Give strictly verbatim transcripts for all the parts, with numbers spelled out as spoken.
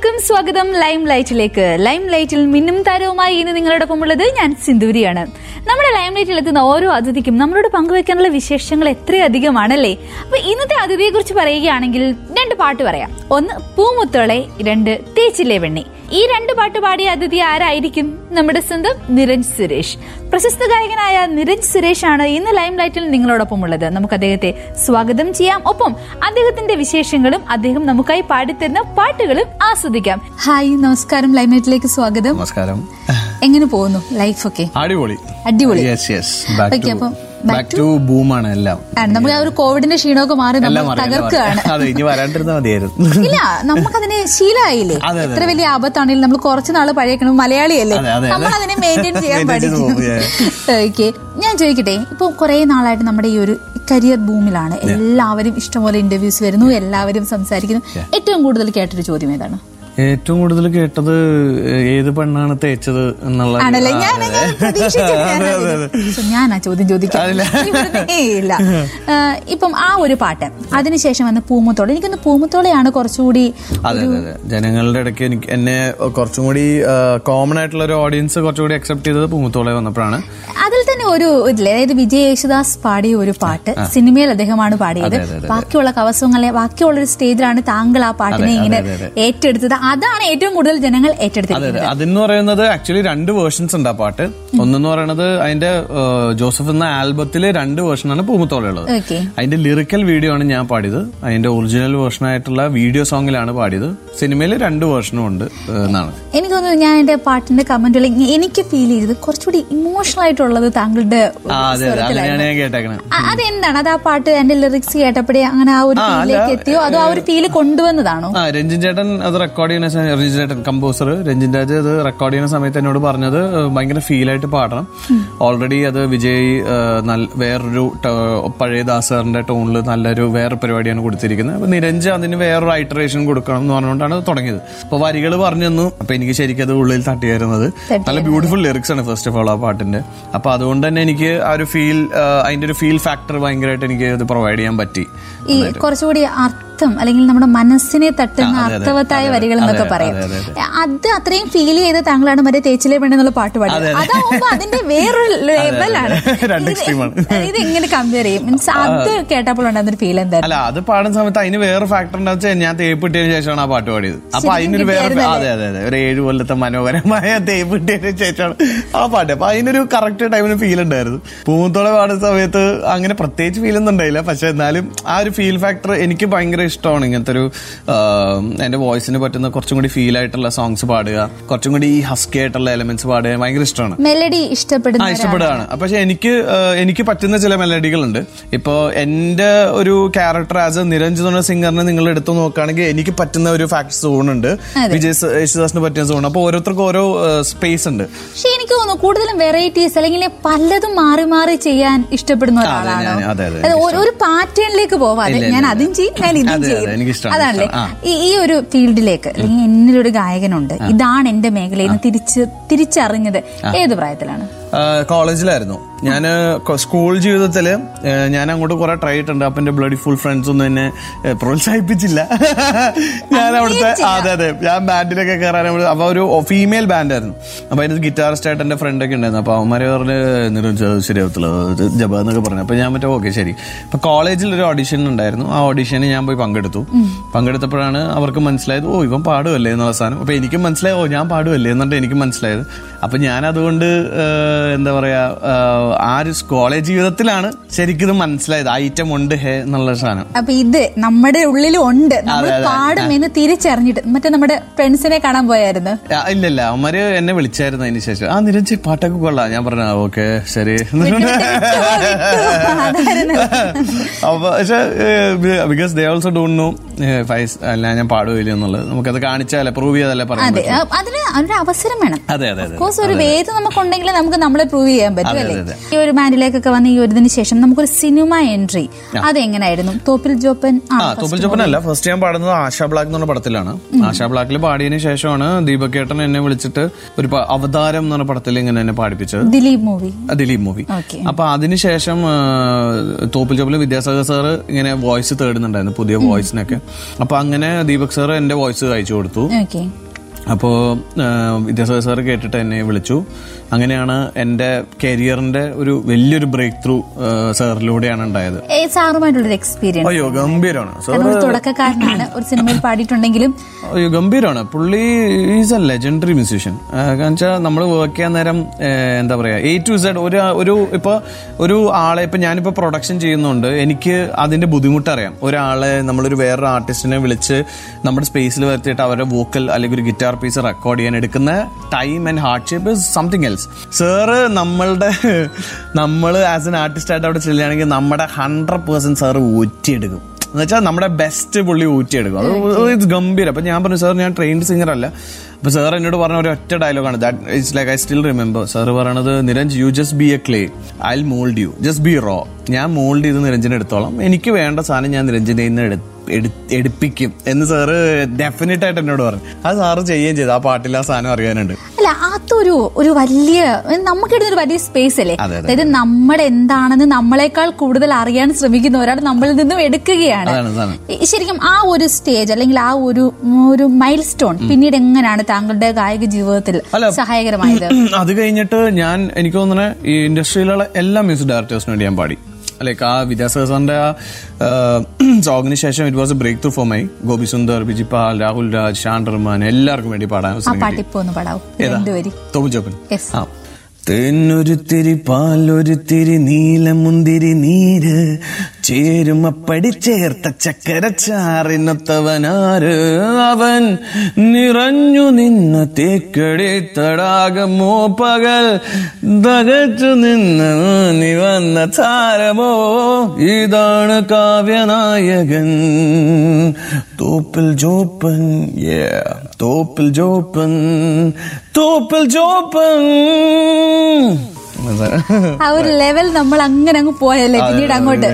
എല്ലാവർക്കും സ്വാഗതം lime ലൈറ്റിലേക്ക്. Lime ലൈറ്റിൽ മിന്നും താരവുമായി ഇന്ന് നിങ്ങളോടൊപ്പം ഉള്ളത് ഞാൻ സിന്ധൂരിയാണ്. നമ്മുടെ ലൈം ലൈറ്റിൽ എത്തുന്ന ഓരോ അതിഥിക്കും നമ്മളോട് പങ്കുവെക്കാനുള്ള വിശേഷങ്ങൾ എത്രയധികമാണല്ലേ. അപ്പൊ ഇന്നത്തെ അതിഥിയെ കുറിച്ച് പറയുകയാണെങ്കിൽ രണ്ട് പാട്ട് പറയാം. ഒന്ന് പൂമുത്തോളെ, രണ്ട് തേച്ചിലെ വെണ്ണി. ഈ രണ്ട് പാട്ട് പാടിയ അതിഥി ആരായിരിക്കും? നമ്മുടെ സ്വന്തം നിരഞ്ജൻസുരേഷ്. പ്രശസ്ത ഗായകനായ നിരഞ്ജൻസുരേഷ് ആണ് ഇന്ന് ലൈം ലൈറ്റിൽ നിങ്ങളോടൊപ്പം ഉള്ളത്. നമുക്ക് അദ്ദേഹത്തെ സ്വാഗതം ചെയ്യാം. ഒപ്പം അദ്ദേഹത്തിന്റെ വിശേഷങ്ങളും അദ്ദേഹം നമുക്കായി പാടിത്തരുന്ന പാട്ടുകളും ആസ്വദിക്കാം. ഹായ്, നമസ്കാരം. ലൈം ലൈറ്റിലേക്ക് സ്വാഗതം. നമസ്കാരം. എങ്ങനെ പോകുന്നു ലൈഫൊക്കെ? അടിപൊളി അടിപൊളി. അപ്പം നമുക്ക് ആ ഒരു കോവിഡിന്റെ ക്ഷീണമൊക്കെ മാറി നമ്മൾ തകർക്കുകയാണ്. ഇല്ല, നമുക്കതിനെ ശീലമായില്ലേ. എത്ര വലിയ ആപത്താണെങ്കിലും നമ്മൾ കുറച്ച് നാള് പഴയക്കണം. മലയാളിയല്ലേ, നമ്മൾ അതിനെ മെയിൻറ്റെയിൻ ചെയ്യാൻ പഠിക്കും. ഓക്കെ, ഞാൻ ചോദിക്കട്ടെ, ഇപ്പൊ കുറെ നാളായിട്ട് നമ്മുടെ ഈ ഒരു കരിയർ ബൂമിലാണ്. എല്ലാവരും ഇഷ്ടംപോലെ ഇന്റർവ്യൂസ് വരുന്നു, എല്ലാവരും സംസാരിക്കുന്നു. ഏറ്റവും കൂടുതൽ കേട്ടൊരു ചോദ്യം ഏതാണ്? ഏറ്റവും കൂടുതൽ കേട്ടത് ഏത് പെണ്ണാണ് തേച്ചത് എന്നുള്ള. ഞാൻ ആ ചോദ്യം ചോദിക്കാറില്ല. ഇപ്പം ആ ഒരു പാട്ട്, അതിനുശേഷം വന്ന പൂമുത്തോളെ. എനിക്കൊന്ന് പൂമുത്തോളെയാണ് കുറച്ചുകൂടി ജനങ്ങളുടെ ഇടയ്ക്ക് എനിക്ക് എന്നെ കുറച്ചും കൂടി കോമൺ ആയിട്ടുള്ള ഒരു ഓഡിയൻസ് കുറച്ചുകൂടി അക്സെപ്റ്റ് ചെയ്തത് പൂമുത്തോളെ വന്നപ്പോഴാണ്. അതിൽ തന്നെ ഒരു ഇതില്ലേ, അതായത് വിജയ് യേശുദാസ് പാടിയ ഒരു പാട്ട് സിനിമയിൽ അദ്ദേഹമാണ് പാടിയത്. ബാക്കിയുള്ള കവസങ്ങളെ ബാക്കിയുള്ള ഒരു സ്റ്റേജിലാണ് താങ്കൾ ആ പാട്ടിനെ ഇങ്ങനെ ഏറ്റെടുത്തത്. അതാണ് ഏറ്റവും കൂടുതൽ ജനങ്ങൾ ഏറ്റെടുത്തത്. അതെന്ന് പറയുന്നത് ആക്ച്വലി രണ്ട് വേർഷൻസ് ഉണ്ട് ആ പാട്ട്. ഒന്നെന്ന് പറയുന്നത് അതിന്റെ ജോസഫ് എന്ന ആൽബത്തിലെ രണ്ട് വേർഷനാണ് പൂമുത്തോളയുള്ളത്. അതിന്റെ ലിറിക്കൽ വീഡിയോ ആണ് ഞാൻ പാടിയത്. അതിന്റെ ഒറിജിനൽ വേർഷൻ ആയിട്ടുള്ള വീഡിയോ സോങ്ങിലാണ് പാടിയത്. സിനിമയിൽ രണ്ട് വേർഷനും ഉണ്ട് എന്നാണ് എനിക്ക് തോന്നുന്നത്. ഞാൻ എന്റെ പാട്ടിന്റെ കമന്റുകൾ എനിക്ക് ഫീൽ ചെയ്തത് കുറച്ചുകൂടി ഇമോഷണൽ ആയിട്ടുള്ളത് താങ്കളുടെ. അതെന്താണ് അത്? ആ പാട്ട് എന്റെ ലിറിക്സ് കേട്ടപ്പോഴേ അങ്ങനെ ആ ഒരു ഫീലിലേക്ക് എത്തിയോ, അതോ ആ ഒരു ഫീല് കൊണ്ടുവന്നതാണോ? രഞ്ജിൻ ചേട്ടൻ അത് റെക്കോർഡ് ചെയ്യുന്ന രഞ്ജിൻ ചേട്ടൻ കമ്പോസർ രഞ്ജിൻ രാജ് അത് റെക്കോർഡ് ചെയ്യുന്ന സമയത്ത് എന്നോട് പറഞ്ഞത് ഭയങ്കര ഫീലായിട്ട് പാടണം. ഓൾറെഡി അത് വിജയ് നല്ല വേറൊരു പഴയ ദാസറിന്റെ ടോണിൽ നല്ലൊരു വേറെ പരിപാടിയാണ് കൊടുത്തിരിക്കുന്നത്. അപ്പൊ നിരഞ്ജൻ അതിന് വേറൊരു ഐറ്ററേഷൻ കൊടുക്കണം എന്ന് പറഞ്ഞുകൊണ്ടാണ് തുടങ്ങിയത്. അപ്പൊ വരികൾ പറഞ്ഞു തന്നു. അപ്പൊ എനിക്ക് ശരിക്കും അത് ഉള്ളിൽ തട്ടിയായിരുന്നത്. നല്ല ബ്യൂട്ടിഫുൾ ലിറിക്സ് ആണ് ഫസ്റ്റ് ഓഫ് ഓൾ ആ പാട്ടിന്റെ. അപ്പൊ അതുകൊണ്ട് തന്നെ എനിക്ക് ആ ഒരു ഫീൽ, അതിന്റെ ഒരു ഫീൽ ഫാക്ടർ ഭയങ്കരമായിട്ട് എനിക്ക് അത് പ്രൊവൈഡ് ചെയ്യാൻ പറ്റി. ഈ കുറച്ചുകൂടി അർത്ഥം അല്ലെങ്കിൽ നമ്മുടെ മനസ്സിനെ തട്ടുന്ന അർത്ഥവത്തായ വരികൾ എന്നൊക്കെ പറയാം. അത് അത്രയും ഫീൽ ചെയ്ത് താങ്കളാണ് മറ്റേ തേച്ചിലെ പെണ്ണെന്നുള്ള പാട്ട് പാടുന്നത്. അതാവുമ്പോ അതിന്റെ വേറൊരു ലെവലാണ്. ഇത് എങ്ങനെ കമ്പയർ ചെയ്യും? മീൻസ് അത് കേട്ടപ്പോൾ ഉണ്ടായിരുന്നൊരു ഫീൽ എന്തായാലും അല്ല, അത് പാടുന്ന സമയത്ത് അതിന് വേറെ ഫാക്ടർ എന്താ വെച്ചാൽ ഞാൻ തേപ്പിട്ടിയതിനു ശേഷമാണ് ആ പാട്ട് പാടിയത്. അപ്പൊ അതിനൊരു വേറെ അതെ അതെ അതെ ഒരു ഏഴ് കൊല്ലത്തെ മനോഹരമായ തേപ്പിട്ടിയതിനു ശേഷമാണ് ആ പാട്ട്. അപ്പൊ അതിനൊരു കറക്റ്റ് ടൈമിന് ഫീൽ ഉണ്ടായിരുന്നു. പൂമുത്തോളെ പാടുന്ന സമയത്ത് അങ്ങനെ പ്രത്യേകിച്ച് ഫീൽ ഒന്നും ഉണ്ടായില്ല. പക്ഷെ എന്നാലും ആ ഒരു ഫീൽ ഫാക്ടർ എനിക്ക് ഭയങ്കര ഇഷ്ടമാണ്. ഇങ്ങനത്തെ ഒരു എൻ്റെ വോയിസിന് പറ്റുന്ന കുറച്ചും കൂടി ഫീൽ ആയിട്ടുള്ള സോങ്സ് പാടുക, കുറച്ചും കൂടി ഹസ്കി ആയിട്ടുള്ള എലമെന്റ്സ് പാടുക ഭയങ്കര ഇഷ്ടമാണ്. മെലഡി ഇഷ്ടപ്പെടുന്ന ഇഷ്ടപ്പെടുകയാണ്. പക്ഷെ എനിക്ക് എനിക്ക് പറ്റുന്ന ചില മെലഡികളുണ്ട്. ഇപ്പോൾ എൻ്റെ ഒരു ക്യാരക്ടർ ആസ് എ നിരഞ്ജൻ എന്ന സിംഗറിനെ നിങ്ങൾ എടുത്തു നോക്കുകയാണെങ്കിൽ എനിക്ക് പറ്റുന്ന ഒരു ഫാക്ടർ സോണുണ്ട്, വിജയ് യേശുദാസിന് പറ്റുന്ന സോൺ. അപ്പോൾ ഓരോരുത്തർക്കും ഓരോ സ്പേസ് ഉണ്ട്. പക്ഷെ എനിക്ക് തോന്നുന്നു കൂടുതലും വെറൈറ്റീസ് അല്ലെങ്കിൽ പലതും മാറി മാറി ചെയ്യാൻ ഇഷ്ടപ്പെടുന്ന ഒരാളാണ്. ഒരു പാറ്റേണിലേക്ക് പോവാതെ ഞാൻ അതും ചെയ്യും ഞാൻ ഇതും ചെയ്യും അതാണല്ലേ. ഈ ഒരു ഫീൽഡിലേക്ക് അല്ലെങ്കിൽ എന്നിലൊരു ഗായകനുണ്ട്, ഇതാണ് എന്റെ മേഖലയിൽ നിന്ന് തിരിച്ച് തിരിച്ചറിഞ്ഞത് ഏത് പ്രായത്തിലാണ്? കോളേജിലായിരുന്നു ഞാൻ. സ്കൂൾ ജീവിതത്തിൽ ഞാൻ അങ്ങോട്ട് കുറെ ട്രൈ ചെയ്തിട്ടുണ്ട്. അപ്പം എൻ്റെ ബ്ലഡി ഫുൾ ഫ്രണ്ട്സ് ഒന്നും എന്നെ പ്രോത്സാഹിപ്പിച്ചില്ല. ഞാൻ അവിടുത്തെ അതെ അതെ ഞാൻ ബാൻഡിലൊക്കെ കയറാൻ അവിടെ അപ്പോൾ ഒരു ഫീമെയിൽ ബാൻഡായിരുന്നു. അപ്പോൾ അതിന് ഗിറ്റാറിസ്റ്റായിട്ട് എൻ്റെ ഫ്രണ്ടൊക്കെ ഉണ്ടായിരുന്നു. അപ്പോൾ അവന്മാർ പറഞ്ഞ് നിരഞ്ജൻ ശരിയാവത്തുള്ളൂ ജബ എന്നൊക്കെ പറഞ്ഞു. അപ്പോൾ ഞാൻ മറ്റേ ഓക്കെ ശരി. അപ്പോൾ കോളേജിലൊരു ഓഡീഷൻ ഉണ്ടായിരുന്നു. ആ ഓഡീഷന് ഞാൻ പോയി പങ്കെടുത്തു. പങ്കെടുത്തപ്പോഴാണ് അവർക്ക് മനസ്സിലായത് ഓ ഇവൻ പാടുമല്ലേ എന്ന അവസാനം. അപ്പോൾ എനിക്കും മനസ്സിലായി ഓ ഞാൻ പാടുമല്ലേ എന്നിട്ട് എനിക്കും മനസ്സിലായത്. അപ്പം ഞാനതുകൊണ്ട് എന്താ പറയുക, ആ ഒരു കോളേജ് ജീവിതത്തിലാണ് ശരിക്കും മനസ്സിലായത് ഐറ്റം ഉണ്ട് ഹേ എന്നുള്ള സാധനം. അപ്പൊ ഇത് നമ്മുടെ ഉള്ളിലുണ്ട് പാടുമെന്ന് തിരിച്ചറിഞ്ഞിട്ട്. മറ്റേ നമ്മുടെ ഫ്രണ്ട്സിനെ കാണാൻ പോയായിരുന്നു? ഇല്ലല്ല, അവന്മാര് എന്നെ വിളിച്ചായിരുന്നു അതിന് ശേഷം. ആ നിരഞ്ജി പാട്ടൊക്കെ കൊള്ളാം. ഞാൻ പറഞ്ഞ ഓക്കെ ശരി. അപ്പൊ പക്ഷെ because they also don't know ഫൈസ് അല്ല ഞാൻ പാടുകയില്ല എന്നുള്ളത്. നമുക്കത് കാണിച്ചാലേ പ്രൂവ് ചെയ്താലേ പറയാം. അതിന് അവരുടെ അവസരം വേണം. അതെ അതെ അതെ. ഒരു വേദന നമുക്കുണ്ടെങ്കിൽ നമുക്ക് നമ്മളെ പ്രൂവ് ചെയ്യാൻ പറ്റും അല്ലേ? ഈ ഒരു ബാൻഡിലേക്കൊക്കെ വന്ന ഈ ഒരു ഇതിന് ശേഷം നമുക്കൊരു സിനിമ എൻട്രി അതെങ്ങനെയായിരുന്നു? തോപ്പിൽ ജോപ്പൻ തോപ്പിൽ ജോപ്പൻ അല്ല, ഫസ്റ്റ് ഞാൻ പാടുന്നത് ആശാ ബ്ലാക്ക് എന്നുള്ള പടത്തിലാണ്. ആശാ ബ്ലാക്കിൽ പാടിയതിനു ശേഷമാണ് ദീപക് ഏട്ടൻ എന്നെ വിളിച്ചിട്ട് ഒരു അവതാരം എന്ന് പറഞ്ഞ പടത്തിൽ ഇങ്ങനെ എന്നെ പാടിപ്പിച്ചത്, ദിലീപ് മൂവി ദിലീപ് മൂവി അപ്പൊ അതിനുശേഷം തോപ്പിൽ ജോപ്പിൽ വിദ്യാസാഗർ സാറ് ഇങ്ങനെ വോയിസ് തേടുന്നുണ്ടായിരുന്നു, പുതിയ വോയിസിനൊക്കെ. അപ്പൊ അങ്ങനെ ദീപക് സാറ് എന്റെ വോയിസ് അയച്ചു കൊടുത്തു. അപ്പോൾ വിദ്യാസാഗർ സാറ് കേട്ടിട്ട് എന്നെ വിളിച്ചു. അങ്ങനെയാണ് എൻ്റെ കരിയറിന്റെ ഒരു വലിയൊരു ബ്രേക്ക് ത്രൂ സാറിലൂടെയാണ് ഉണ്ടായത്. സാറുമായിട്ടുള്ളൊരു എക്സ്പീരിയൻസ് അയ്യോ ഗംഭീരമാണ്. സാറ് തുടക്കക്കാരനാണ്, ഒരു സിനിമയിൽ പാടിയിട്ടുണ്ടെങ്കിലും അയ്യോ ഗംഭീരമാണ് പുള്ളി. Is a legendary musician. കാരണം വെച്ചാൽ നമ്മൾ വർക്ക് ചെയ്യാൻ നേരം എന്താ പറയുക, എ ടു സെഡ് ഒരു ഒരു ഇപ്പോൾ ഒരു ആളെ ഇപ്പം ഞാനിപ്പോൾ പ്രൊഡക്ഷൻ ചെയ്യുന്നുണ്ട്, എനിക്ക് അതിൻ്റെ ബുദ്ധിമുട്ടറിയാം. ഒരാളെ നമ്മളൊരു വേറൊരു ആർട്ടിസ്റ്റിനെ വിളിച്ച് നമ്മുടെ സ്പേസിൽ വരുത്തിയിട്ട് അവരുടെ വോക്കൽ അല്ലെങ്കിൽ ഒരു ഗിറ്റാർ പീസ് റെക്കോർഡ് ചെയ്യാൻ എടുക്കുന്ന time and hardship is something else. Sir നമ്മളുടെ നമ്മൾ ആസ് എൻ ആർട്ടിസ്റ്റായിട്ട് അവിടെ ചെല്ലുകയാണെങ്കിൽ നമ്മുടെ ഹൺഡ്രഡ് പെർസെൻറ്റ് സാറ് ഊറ്റിയെടുക്കും. എന്ന് വെച്ചാൽ നമ്മുടെ ബെസ്റ്റ് പുള്ളി ഊറ്റിയെടുക്കും. അത് ഇത് ഗംഭീരം. അപ്പം ഞാൻ പറഞ്ഞു സാർ ഞാൻ ട്രെയിൻഡ് സിംഗർ അല്ല. അപ്പോൾ സാർ എന്നോട് പറഞ്ഞ ഒരു ഒറ്റ ഡയലോഗാണ്, that it's like I still remember. Sir പറയണത്, Niranj you just be a clay, I will mould you, just be raw. ഞാൻ മോൾഡ് ചെയ്ത് നിരഞ്ജനെ എടുത്തോളാം, എനിക്ക് വേണ്ട സാധനം ഞാൻ നിരഞ്ജനെ ഇന്ന് എടു എടുപ്പിക്കും എന്ന് സാറ് ഡെഫിനറ്റ് ആയിട്ട് എന്നോട് പറഞ്ഞു. അത് സാറ് ചെയ്യുകയും ചെയ്തു. ആ പാട്ടിൽ ആ സാധനം അറിയാനുണ്ട്. അല്ല, അതൊരു ഒരു വലിയ നമുക്ക് ഇടുന്നൊരു വലിയ സ്പേസ് അല്ലേ? അതായത് നമ്മുടെ എന്താണെന്ന് നമ്മളെക്കാൾ കൂടുതൽ അറിയാൻ ശ്രമിക്കുന്ന ഒരാൾ നമ്മളിൽ നിന്നും എടുക്കുകയാണ്. ശരിക്കും ആ ഒരു സ്റ്റേജ് അല്ലെങ്കിൽ ആ ഒരു ഒരു മൈൽ സ്റ്റോൺ പിന്നീട് എങ്ങനെയാണ് താങ്കളുടെ ഗായക ജീവിതത്തിൽ സഹായകരമായത്? അത് കഴിഞ്ഞിട്ട് ഞാൻ എനിക്ക് തോന്നുന്ന ഈ ഇൻഡസ്ട്രിയിലുള്ള എല്ലാ മ്യൂസിക് ഡയറക്ടേഴ്സിന് വേണ്ടി ഞാൻ പാടി. ലൈക്ക് ആ വിദ്യാസാഗർ സാറിൻ്റെ ആ സോങ്ങിന് ശേഷം it was a breakthrough for my. Gopi Sundar, Bijibal, Rahul Raj, Shaan Rahman എല്ലാവർക്കും വേണ്ടി പാടാൻ തോപ്പിൽ. ആ തെന്നൊരുത്തിരി പാലൊരുത്തിരി നീലമുന്തിരി നീര് ചേരുമപ്പടി ചേർത്ത ചക്കരച്ചാറിനൊത്തവനാര് അവൻ നിറഞ്ഞു നിന്ന തേക്കടി തടാകമോ പകൽ തകച്ചു നിന്ന് നിവന്ന താരമോ ഇതാണ് കാവ്യനായകൻ തോപ്പിൽ ജോപ്പൻ. തോപ്പിൽ ജോപ്പൻ തോപ്പിൽ ജോപ്പൻ ആ ഒരു ലെവൽ നമ്മൾ അങ്ങനെ അങ്ങ് പോയല്ലേ പിന്നീട് അങ്ങോട്ട്.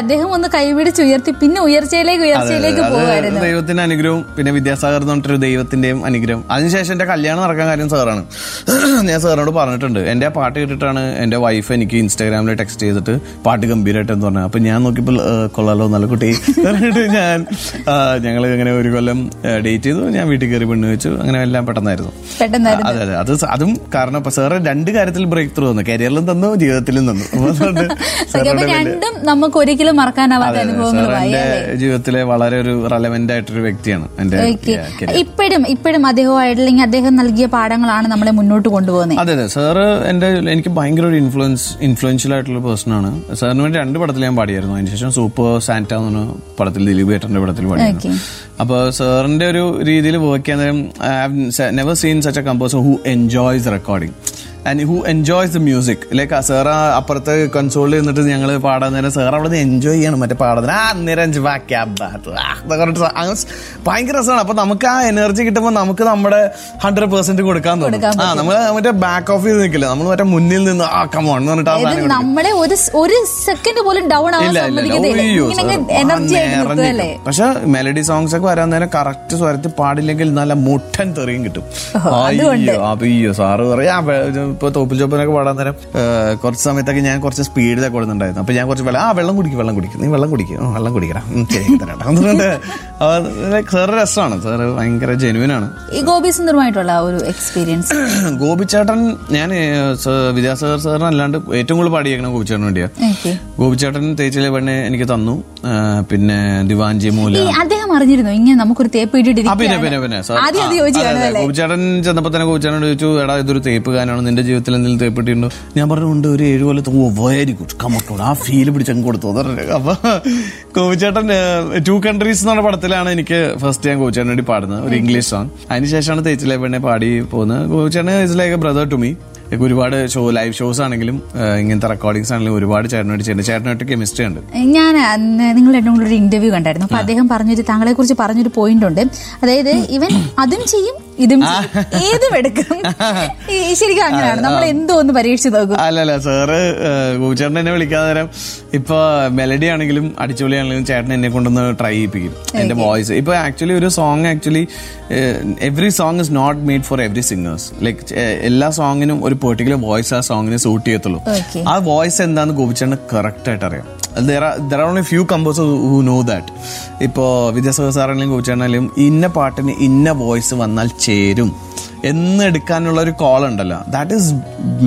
അദ്ദേഹം ഒന്ന് കൈപിടിച്ച് ഉയർത്തി പിന്നെ ഉയർച്ചയിലേക്ക് ഉയർച്ചയിലേക്ക് പോകായിരുന്നു. ദൈവത്തിന്റെ അനുഗ്രഹവും പിന്നെ വിദ്യാസാഗർ എന്ന് പറഞ്ഞിട്ടൊരു ദൈവത്തിന്റെയും അനുഗ്രഹം. അതിനുശേഷം എന്റെ കല്യാണം നടക്കാൻ കാര്യം സാറാണ്. ഞാൻ സാറിനോട് പറഞ്ഞിട്ടുണ്ട്, എന്റെ ആ പാട്ട് കേട്ടിട്ടാണ് എന്റെ വൈഫ് എനിക്ക് ഇൻസ്റ്റാഗ്രാമിൽ ടെക്സ്റ്റ് ചെയ്തിട്ട് പാട്ട് ഗംഭീരമായിട്ട് എന്ന് പറഞ്ഞത്. അപ്പൊ ഞാൻ നോക്കിയപ്പോൾ കൊള്ളാലോ നല്ല കുട്ടി പറഞ്ഞിട്ട് ഞാൻ ഞങ്ങൾ ഇങ്ങനെ ഒരു കൊല്ലം ഡേറ്റ് ചെയ്തു. ഞാൻ വീട്ടിൽ കയറി പെണ്ണ് വെച്ചു. അങ്ങനെ എല്ലാം പെട്ടെന്നായിരുന്നു. അതെ അതെ അത് അതും കാരണം ഇപ്പൊ സാറ് രണ്ട് കാര്യത്തിൽ ബ്രേക്ക് ത്രൂ വന്നു, കരിയറിലും തന്നു ജീവിതത്തിലും തന്നു. രണ്ടും നമുക്ക് ഒരിക്കലും മറക്കാനാവാത്ത അനുഭവങ്ങളായി. ജീവിതത്തിലെ വളരെ ഒരു റെലവന്റ് ആയിട്ടൊരു വ്യക്തിയാണ്. ഇപ്പോഴും ഇപ്പോഴും അദ്ദേഹമായിട്ടില്ലെങ്കിൽ അദ്ദേഹം നൽകിയ പാഠങ്ങളാണ് നമ്മളെ മുന്നോട്ട് കൊണ്ടുപോകുന്നത്. അതെ അതെ സാറ് എന്റെ എനിക്ക് ഭയങ്കര ഒരു ഇൻഫ്ലുവൻസ് ഇൻഫ്ലുവൻഷ്യൽ ആയിട്ടുള്ള പേഴ്സൺ ആണ്. സാറിന് വേണ്ടി രണ്ട് പടത്തിൽ ഞാൻ പാടിയായിരുന്നു. അതിനുശേഷം സൂപ്പർ സാന്റ എന്ന പടത്തിൽ ദിലീപ് ഏട്ടന്റെ പടത്തിൽ പാടിയായിരുന്നു. അപ്പോൾ സാറിന്റെ ഒരു രീതിയിൽ വർക്ക് ചെയ്യാൻ നേരം I have never seen such a composer who enjoys recording and who enjoys the music. Like sir അപ്പുറത്ത് കൺസോളിൽ നിന്നിട്ട് ഞങ്ങൾ പാടാൻ നേരം സാർ അവിടെ എൻജോയ് ചെയ്യണം മറ്റേ പാടുന്നത്. ആ നിരഞ്ജ് ഭയങ്കര രസമാണ്. അപ്പോൾ നമുക്ക് ആ എനർജി കിട്ടുമ്പോൾ നമുക്ക് നമ്മുടെ ഹൺഡ്രഡ് പെർസെന്റ് കൊടുക്കാൻ തോന്നും. ആ നമ്മൾ മറ്റേ ബാക്ക് ഓഫ് ചെയ്ത് നിൽക്കില്ല, നമ്മൾ മറ്റേ മുന്നിൽ നിന്ന് ആ കമോൺ എന്ന് പറഞ്ഞിട്ട് നമ്മളെ ഒരു സെക്കൻഡ് പോലും ഡൗൺ ആവില്ല. പക്ഷെ മെലഡി സോങ്സ് ഒക്കെ വരാൻ നേരം കറക്റ്റ് സ്വരത്തിൽ പാടില്ലെങ്കിൽ നല്ല മുട്ടൻ തെറിയും കിട്ടും. അയ്യോ സാറ് പറയാ ഇപ്പോൾ തോപ്പിൽ ചോപ്പനൊക്കെ പാടാൻ നേരം കുറച്ച് സമയത്തൊക്കെ ഞാൻ കുറച്ച് സ്പീഡിലൊക്കെ കൊടുക്കുന്നുണ്ടായിരുന്നു. അപ്പോൾ ഞാൻ കുറച്ച് വെള്ളം ആ വെള്ളം കുടിക്കും വെള്ളം കുടിക്കും നീ വെള്ളം കുടിക്കും വെള്ളം കുടിക്കണം ശരിക്കും തന്നെ അതുകൊണ്ട് സാറ് രസമാണ്. സാറ് ഭയങ്കര ജെനുവിനാണ്. ഈ ഗോപിസുന്ദറുമായിട്ടുള്ള ഒരു എക്സ്പീരിയൻസ് ഗോപിച്ചേട്ടൻ ഞാൻ വിദ്യാസാഗർ സാറിന് അല്ലാണ്ട് ഏറ്റവും കൂടുതൽ പാടിയേക്കണം ഗോപിച്ചേട്ടന് വേണ്ടിയാണ്. ഗോപിച്ചേട്ടൻ തേച്ചിലെ പെണ്ണെ എനിക്ക് തന്നു. പിന്നെ ദിവാഞ്ചി മൂല അദ്ദേഹം അറിഞ്ഞിരുന്നു ഇങ്ങനെ നമുക്കൊരു തേപ്പ് ഇട്ടിട്ട്. പിന്നെ പിന്നെ പിന്നെ ഗോപിച്ചേട്ടൻ ചെന്നപ്പോൾ തന്നെ ഗോപിച്ചേട്ടൻ ചോദിച്ചു, എടാ ഇതൊരു തേപ്പ് ഗാനമാണ്, നിന്റെ ജീവിതത്തിൽ എന്തെങ്കിലും തേപ്പിട്ടിട്ടുണ്ടോ? ഞാൻ പറഞ്ഞുകൊണ്ട് ഒരു ഏഴ് കൊല്ലത്ത് വെരി ഗുഡ് കമോട്ടോട് ആ ഫീൽ പിടിച്ചങ്ങ് കൊടുത്തു. അപ്പൊ കോവിച്ചേട്ടൻ ടു കൺട്രീസ് എന്ന് പറഞ്ഞ പടത്തിലാണ് എനിക്ക് ഫസ്റ്റ് ഞാൻ കോവിച്ചേട്ടന് വേണ്ടി പാടുന്നത്, ഒരു ഇംഗ്ലീഷ് സോങ്. അതിനുശേഷമാണ് തേച്ചിലെ പെണ്ണെ പാടി പോകുന്നത്. കോവിച്ചേട്ടൻ is like a brother to me. ഒരുപാട് ഷോ ലൈവ് ഷോസ് ആണെങ്കിലും ഇങ്ങനത്തെ റെക്കോർഡിംഗ്സ് ആണെങ്കിലും ഒരുപാട് ചേട്ടനോട് ചെയ്യുന്നത്. ചേട്ടനായിട്ട് കെമിസ്ട്രി ഉണ്ട്. ഞാൻ നിങ്ങൾ രണ്ടും കൂടെ ഒരു ഇന്റർവ്യൂ കണ്ടായിരുന്നു. അപ്പൊ അദ്ദേഹം പറഞ്ഞൊരു താങ്കളെ കുറിച്ച് പറഞ്ഞൊരു പോയിന്റ് ഉണ്ട്. അതായത് ഇവൻ അതും ചെയ്യും ഇതും ഏതും എടുക്കും. ശരിക്കും അങ്ങനെയാണ്, നമ്മൾ എന്തോ ഒന്ന് പരീക്ഷിച്ച് നോക്കും. അല്ലല്ല സാറ് ഗോപിച്ചേട്ടൻ എന്നെ വിളിക്കാതെ നേരം ഇപ്പൊ മെലഡി ആണെങ്കിലും അടിച്ചുപൊളി ആണെങ്കിലും ചേട്ടൻ എന്നെ കൊണ്ടൊന്ന് ട്രൈ ചെയ്യിപ്പിക്കും എന്റെ വോയിസ്. ഇപ്പൊ ആക്ച്വലി ഒരു song actually every song is not made for every singers. Like എല്ലാ സോങ്ങിനും ഒരു പെർട്ടിക്കുലർ വോയിസ് ആ സോങ്ങിന് സൂട്ട് ചെയ്യത്തുള്ളൂ. ആ വോയിസ് എന്താന്ന് ഗോപിച്ചേട്ടന് കറക്റ്റ് ആയിട്ട് അറിയാം. There are, there are only few composers who know that. ഇപ്പോൾ വിദ്യാസാഗർ സാറാണെങ്കിലും കോച്ചാണെങ്കിലും ഇന്ന പാട്ടിന് ഇന്ന വോയിസ് വന്നാൽ ചേരും എന്ന് എടുക്കാനുള്ള ഒരു കോൾ ഉണ്ടല്ലോ, ദാറ്റ് ഈസ്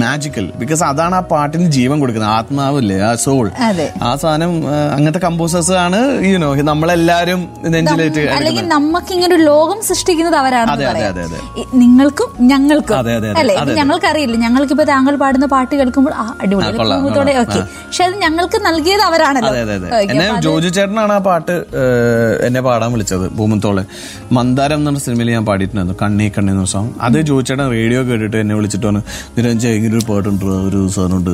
മാജിക്കൽ. ബിക്കോസ് അതാണ് ആ പാട്ടിന് ജീവൻ കൊടുക്കുന്നത്, ആത്മാവില്ലേ, ആ സോൾ, ആ സാധനം. അങ്ങനത്തെ കമ്പോസേഴ്സ് ആണ് യു നോ നമ്മളെല്ലാരും നെഞ്ചിലേറ്റ്. അല്ലെങ്കിൽ നമുക്ക് ഇങ്ങനെ ഒരു ലോകം സൃഷ്ടിക്കുന്നത് അവരാണ്. അതെ അതെ അതെ അതെ നിങ്ങൾക്കും ഞങ്ങൾക്കും. അതെ അതെ അല്ലേ, ഞങ്ങൾക്കറിയില്ല. ഞങ്ങൾക്കിപ്പോ താങ്കൾ പാടുന്ന പാട്ട് കേൾക്കുമ്പോൾ ആ അടിപൊളി, ഓക്കെ, പക്ഷെ അത് ഞങ്ങൾക്ക് നൽകിയത് അവരാണല്ലോ. അതെ അതെ എന്നെ ജോജു ചേട്ടനാണ് ആ പാട്ട് എന്നെ പാടാൻ വിളിച്ചത്. പൂമുത്തോളെ മന്ദാരം എന്നുള്ള സിനിമയിൽ ഞാൻ പാടിയിട്ടുണ്ടായിരുന്നു, കണ്ണി കണ്ണി എന്ന സോങ്. അത് ചോദിച്ചേട്ടാ റേഡിയോ കേട്ടിട്ട് എന്നെ വിളിച്ചിട്ടാണ്, നിരഞ്ജൻ ഇങ്ങനെ ഒരു പാട്ടുണ്ട്, ഒരു സാധനമുണ്ട്,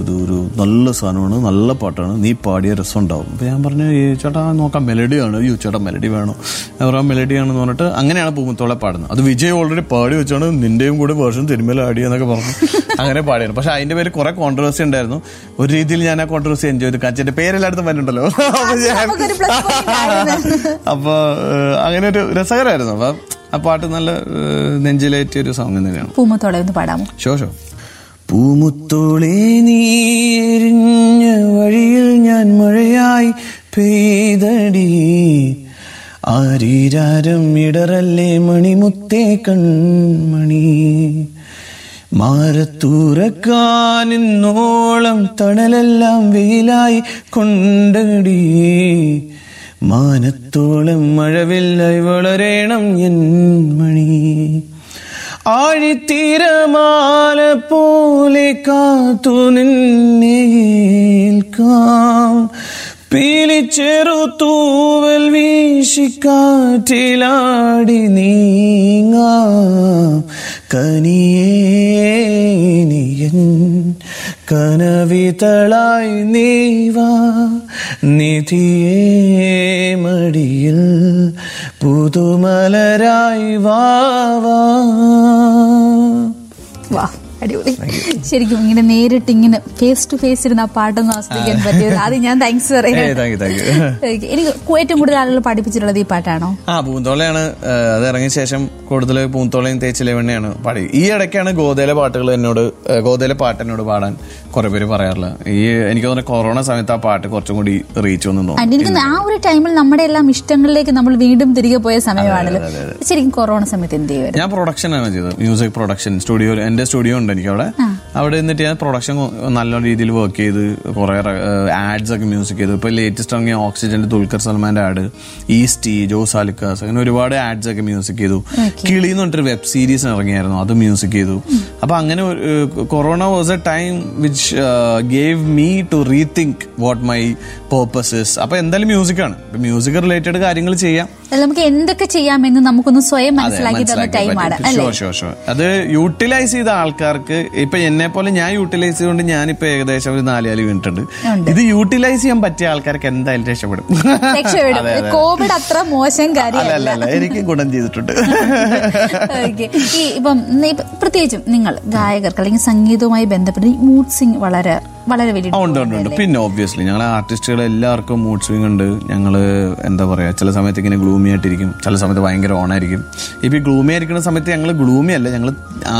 ഒരു ഒരു നല്ല സാധനമാണ്, നല്ല പാട്ടാണ്, നീ പാടിയ രസം ഉണ്ടാവും. അപ്പോൾ ഞാൻ പറഞ്ഞു, ഈ ചേട്ടാ നോക്കാം മെലഡിയാണ്, യു ചേട്ടാ മെലഡി വേണോ, അവർ ആ മെലഡിയാണെന്ന് പറഞ്ഞിട്ട് അങ്ങനെയാണ് പൂമുത്തോളെ പാടുന്നത്. അത് വിജയ് ഓൾറെഡി പാടി വെച്ചാണ്, നിൻ്റെയും കൂടെ വേർഷൻ തിരുമേല ആടിയെന്നൊക്കെ പറഞ്ഞു അങ്ങനെ പാടിയാണ്. പക്ഷേ അതിൻ്റെ പേര് കുറേ കോൺട്രവേഴ്സി ഉണ്ടായിരുന്നു. ഒരു രീതിയിൽ ഞാൻ ആ കോൺട്രവേഴ്സി എൻജോയ് ചെയ്തു. കച്ചേൻ്റെ പേരെല്ലായിടത്തും വരുന്നുണ്ടല്ലോ. അപ്പോൾ അങ്ങനെ ഒരു രസകരമായിരുന്നു. അപ്പം ആ പാട്ട് നല്ല നെഞ്ചിലേറ്റിയ ഒരു സോങ് തന്നെയാണ്. പൂമുത്തോളെ ഒന്ന് പാടാമോ? Sure sure. പൂമുത്തോളെ നീ എരിഞ്ഞ വഴിയിൽ ഞാൻ മഴയായി പെയ്തടി, ആരീരാരം ഇടറല്ലേ മണിമുത്തേ കൺമണി, മാറത്തൂറക്കാനിന്നോളം തണലെല്ലാം വെയിലായി കൊണ്ടടി, മാനത്തോളം മഴവില്ലായി വളരേണം എൻ മണി, ആഴിത്തിരമാല പോലെ കാത്തു നിന്നേൽക്കാം, പീലിച്ചെറു തൂവൽ വീശിക്കാറ്റിലാടി നീങ്ങാം, കനിയേ നീയൻ കനവിതളായി നീവാ, നിധിയേ മടിയിൽ പുതുമലരായി വാവാ. അടിപൊളി. ശരിക്കും ഇങ്ങനെ നേരിട്ട് ഇങ്ങനെ ഫേസ് ടു ഫേസ് ഇരുന്ന് ആ പാട്ടൊന്നും ആസ്വദിക്കാൻ പറ്റിയത് അത് ഞാൻ താങ്ക്സ് പറയാം. എനിക്ക് ഏറ്റവും കൂടുതൽ ആളുകൾ പഠിപ്പിച്ചിട്ടുള്ളത് ഈ പാട്ടാണോ? ആ പൂന്തോളയാണ്. അത് ഇറങ്ങിയ ശേഷം കൂടുതൽ പൂന്തോളയും തേച്ചിലെ വെണ്ണയാണ് പാടി. ഈ ഇടയ്ക്കാണ് ഗോതയിലെ പാട്ടുകൾ എന്നോട് ഗോതയിലെ പാട്ട് എന്നോട് പാടാൻ കുറെ പേര് പറയാറില്ല. ഈ എനിക്ക് തോന്നുന്ന കൊറോണ സമയത്ത് ആ പാട്ട് കുറച്ചും കൂടി റീച്ച് വന്നു തോന്നുന്നു. ആ ഒരു ടൈമിൽ നമ്മുടെ എല്ലാം ഇഷ്ടങ്ങളിലേക്ക് നമ്മൾ വീണ്ടും തിരികെ പോയ സമയമാണല്ലോ. ശരിക്കും കൊറോണ സമയത്ത് എന്ത് ചെയ്യുക? ഞാൻ പ്രൊഡക്ഷനാണ് ചെയ്തത്, മ്യൂസിക് പ്രൊഡക്ഷൻ സ്റ്റുഡിയോ. എന്റെ സ്റ്റുഡിയോ ഉണ്ട് എനിക്കവിടെ. അവിടെ നിന്നിട്ട് ഞാൻ പ്രൊഡക്ഷൻ നല്ല രീതിയിൽ വർക്ക് ചെയ്ത് കുറേ ആഡ്സ് ഒക്കെ മ്യൂസിക് ചെയ്തു. ഇപ്പോൾ ലേറ്റസ്റ്റ് ഇറങ്ങിയ ഓക്സിജൻ്റെ ദുൽഖർ സൽമാൻ്റെ ആഡ്, ഈസ്റ്റി, ജോസ് ആലിക്കാസ്, അങ്ങനെ ഒരുപാട് ആഡ്സ് ഒക്കെ മ്യൂസിക് ചെയ്തു. കിളി എന്ന് പറഞ്ഞിട്ടൊരു വെബ് സീരീസ് ഇറങ്ങിയായിരുന്നു, അത് മ്യൂസിക് ചെയ്തു. അപ്പോൾ അങ്ങനെ corona was a time which gave me to rethink what my purpose is. അപ്പോൾ എന്തായാലും മ്യൂസിക്കാണ്, മ്യൂസിക് റിലേറ്റഡ് കാര്യങ്ങൾ ചെയ്യാം. നമുക്ക് എന്തൊക്കെ ചെയ്യാമെന്ന് നമുക്കൊന്ന് സ്വയം മനസ്സിലാക്കി തന്ന ടൈമാണ്. അത് യൂട്ടിലൈസ് ചെയ്ത ആൾക്കാർക്ക് ഇപ്പൊ എന്നെ പോലെ ഞാൻ യൂട്ടിലൈസ് ചെയ്തുകൊണ്ട് ഞാനിപ്പോ ഏകദേശം ഒരു നാലാല് വീണിട്ടുണ്ട്. ഇത് യൂട്ടിലൈസ് ചെയ്യാൻ പറ്റിയ ആൾക്കാർക്ക് എന്തായാലും രക്ഷപ്പെടും. കോവിഡ് അത്ര മോശം കാര്യമല്ല, എനിക്ക് ഗുണം ചെയ്തിട്ടുണ്ട്. ഈ ഇപ്പം പ്രത്യേകിച്ചും നിങ്ങൾ ഗായകർക്ക് അല്ലെങ്കിൽ സംഗീതവുമായി ബന്ധപ്പെട്ട് മൂഡ് സ്വിംഗ് വളരെ വളരെ വലിയ ഉണ്ട് ഉണ്ട് പിന്നെ ഓബ്വിയസ്ലി ഞങ്ങൾ ആർട്ടിസ്റ്റുകൾ എല്ലാവർക്കും മൂഡ് സ്വിംഗ് ഉണ്ട്. ഞങ്ങൾ എന്താ പറയുക, ചില സമയത്ത് ഇങ്ങനെ ഗ്ലൂമി ആയിട്ടിരിക്കും, ചില സമയത്ത് ഭയങ്കര ഓണായിരിക്കും. ഇപ്പം ഈ ഗ്ലൂമി ആയിരിക്കുന്ന സമയത്ത് ഞങ്ങൾ ഗ്ലൂമി അല്ല, ഞങ്ങൾ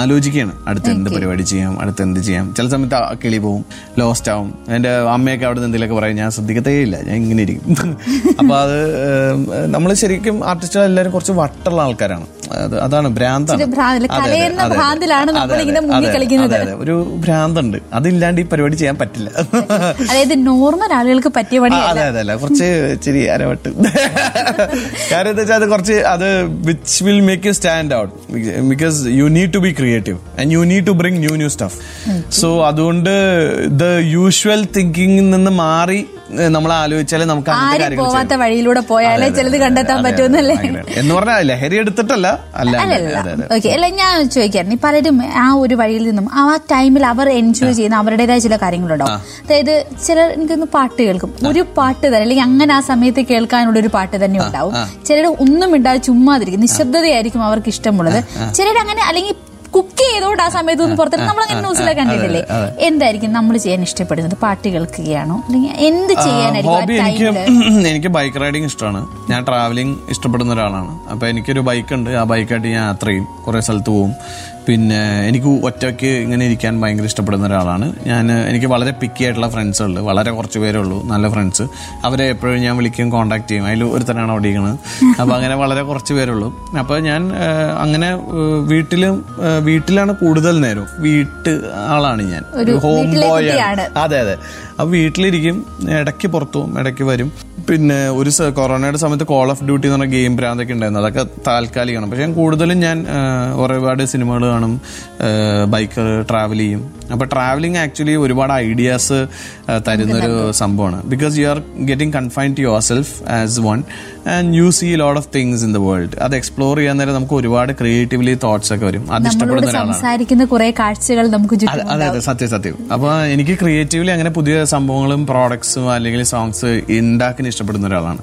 ആലോചിക്കുകയാണ് അടുത്ത് എന്ത് പരിപാടി ചെയ്യാം, അടുത്ത് എന്ത് ചെയ്യാം. ചില സമയത്ത് കിളി പോവും, ലോസ്റ്റ് ആവും. എൻ്റെ അമ്മയൊക്കെ അവിടെ നിന്ന് എന്തെങ്കിലുമൊക്കെ പറയും, ഞാൻ ശ്രദ്ധിക്കത്തേ ഇല്ല, ഞാൻ ഇങ്ങനെ ഇരിക്കും. അപ്പോൾ അത് നമ്മൾ ശരിക്കും ആർട്ടിസ്റ്റുകൾ എല്ലാവരും കുറച്ച് വട്ടുള്ള ആൾക്കാരാണ്. അത് അതാണ് ഭ്രാന്താണ്, ഒരു ഭ്രാന്തുണ്ട്, അതില്ലാണ്ട് ഈ പരിപാടി ചെയ്യാൻ പറ്റില്ല. അതായത് നോർമൽ ആളുകൾക്ക് പറ്റിയ പണി അതെ അതല്ല, കുറച്ച് ഇച്ചിരി അരവട്ട്. കാരണം എന്താ വെച്ചാൽ അത് കുറച്ച് അത് which will make you stand out because you need to be creative and you need to bring new new stuff. So അതുകൊണ്ട് ദ യൂഷ്വൽ തിങ്കിങ്ങിൽ നിന്ന് മാറി നമ്മൾ ആലോചിച്ചാലേ നമുക്ക് ആരും പോവാത്ത വഴിയിലൂടെ പോയാലേ ചിലത് കണ്ടെത്താൻ പറ്റുമെന്നല്ലേ എന്ന് പറഞ്ഞാൽ ലഹരി എടുത്തിട്ടല്ല അല്ല ഓക്കെ അല്ല ഞാൻ ചോദിക്കായിരുന്നു. പലരും ആ ഒരു വഴിയിൽ നിന്നും ആ ടൈമിൽ അവർ എൻജോയ് ചെയ്യുന്ന അവരുടേതായ ചില കാര്യങ്ങളുണ്ടാവും. അതായത് ചിലർ എനിക്കൊന്ന് പാട്ട് കേൾക്കും, ഒരു പാട്ട് തന്നെ അല്ലെങ്കിൽ അങ്ങനെ ആ സമയത്ത് കേൾക്കാനുള്ള ഒരു പാട്ട് തന്നെ ഉണ്ടാവും. ചിലർ ഒന്നും ഇണ്ടാവും, ചുമ്മാതിരിക്കും, നിശബ്ദതയായിരിക്കും അവർക്ക് ഇഷ്ടമുള്ളത്. ചിലരങ്ങനെ അല്ലെങ്കിൽ കുക്ക് ചെയ്തോണ്ട് ആ സമയത്ത് ഒന്ന് പുറത്തിറങ്ങി നമ്മളങ്ങനെ ന്യൂസിലൊക്കെ കണ്ടിട്ടില്ലേ. എന്തായിരിക്കും നമ്മൾ ചെയ്യാൻ ഇഷ്ടപ്പെടുന്നത്? പാട്ട് കേൾക്കുകയാണോ അല്ലെങ്കിൽ എന്ത് ചെയ്യാനായിരിക്കും? എനിക്ക് ബൈക്ക് റൈഡിങ് ഇഷ്ടമാണ്, ഞാൻ ട്രാവലിംഗ് ഇഷ്ടപ്പെടുന്ന ഒരാളാണ്. അപ്പം എനിക്കൊരു ബൈക്കുണ്ട്, ആ ബൈക്കായിട്ട് ഞാൻ യാത്ര ചെയ്യും, കുറേ സ്ഥലത്ത് പോവും. പിന്നെ എനിക്ക് ഒറ്റയ്ക്ക് ഇങ്ങനെ ഇരിക്കാൻ ഭയങ്കര ഇഷ്ടപ്പെടുന്ന ഒരാളാണ് ഞാൻ. എനിക്ക് വളരെ പിക്കി ആയിട്ടുള്ള ഫ്രണ്ട്സുണ്ട്, വളരെ കുറച്ച് പേരേ ഉള്ളൂ നല്ല ഫ്രണ്ട്സ്. അവരെ എപ്പോഴും ഞാൻ വിളിക്കും, കോൺടാക്ട് ചെയ്യും. അതിൽ ഒരുത്തനാണ് ഓടിക്കുന്നത്. അപ്പോൾ അങ്ങനെ വളരെ കുറച്ച് പേരുള്ളൂ. അപ്പോൾ ഞാൻ അങ്ങനെ വീട്ടിലും വീട്ടിലാണ് കൂടുതൽ നേരം, വീട്ട് ആളാണ് ഞാൻ, ഹോം ബോയ് ആണ്. അതെ അതെ അപ്പോൾ വീട്ടിലിരിക്കും, ഇടയ്ക്ക് പുറത്തു പോകും, ഇടയ്ക്ക് വരും. പിന്നെ ഒരു കൊറോണയുടെ സമയത്ത് കോൾ ഓഫ് ഡ്യൂട്ടി എന്ന് പറഞ്ഞ ഗെയിം ഭ്രാന്തൊക്കെ ഉണ്ടായിരുന്നു, അതൊക്കെ താൽക്കാലികമാണ്. പക്ഷേ ഞാൻ കൂടുതലും ഞാൻ ഒരുപാട് സിനിമകൾ കാണും, ബൈക്ക് ട്രാവൽ ചെയ്യും. അപ്പോൾ ട്രാവലിംഗ് ആക്ച്വലി ഒരുപാട് ഐഡിയാസ് തരുന്നൊരു സംഭവമാണ്. Because you are getting confined to yourself as one and you see lot of things in the world. അത് എക്സ്പ്ലോർ ചെയ്യാൻ നേരം നമുക്ക് ഒരുപാട് ക്രിയേറ്റീവ്ലി തോട്ട്സ് ഒക്കെ വരും. അത് ഇഷ്ടപ്പെടുന്ന ഒരാളാണ്. അതെ അതെ സത്യം സത്യം. അപ്പോൾ എനിക്ക് ക്രിയേറ്റീവ്ലി അങ്ങനെ പുതിയ സംഭവങ്ങളും പ്രോഡക്ട്സും അല്ലെങ്കിൽ സോങ്സ് ഉണ്ടാക്കാൻ ഇഷ്ടപ്പെടുന്ന ഒരാളാണ്.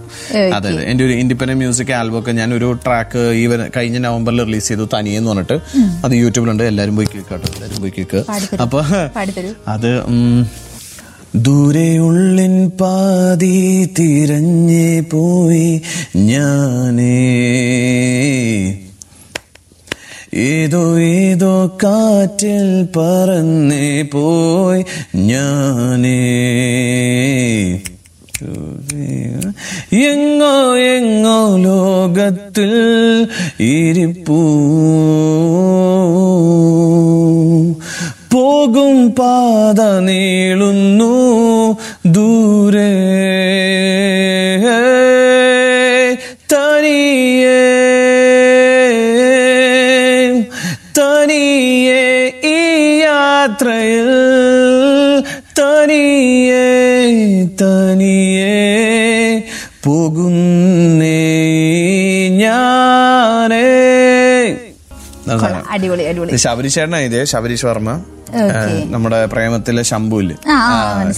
അതായത് എൻ്റെ ഒരു ഇൻഡിപെൻഡൻറ് മ്യൂസിക് ആൽബം ഒക്കെ ഞാൻ ഒരു ട്രാക്ക് ഈ കഴിഞ്ഞ നവംബറിൽ റിലീസ് ചെയ്തു, തനിയെന്ന് പറഞ്ഞിട്ട്. അത് യൂട്യൂബിലുണ്ട്, എല്ലാവരും പോയി കേൾക്കാട്ടോ, എല്ലാവരും പോയി കേൾക്കുക. അപ്പൊ അത് ദൂരെ ഉള്ളിൻ പാതി തിരഞ്ഞേ പോയി ഞാനേ, ഏതോ ഏതോ കാറ്റിൽ പറന്നേ പോയി ഞാനേ, എങ്ങോ എങ്ങോ ലോകത്തിൽ ഇരിപ്പൂ, പോകും പാത നീളുന്നു ദൂരെ തനിയേ തനിയേ, ഈ യാത്രയിൽ തനിയേ തനിയേ പോകുന്നേ ഞാനേ. ശബരീഷേട്ടനാണ് ഇത്, ശബരീഷ് വർമ്മ, നമ്മുടെ പ്രേമത്തിലെ ശംഭുല്.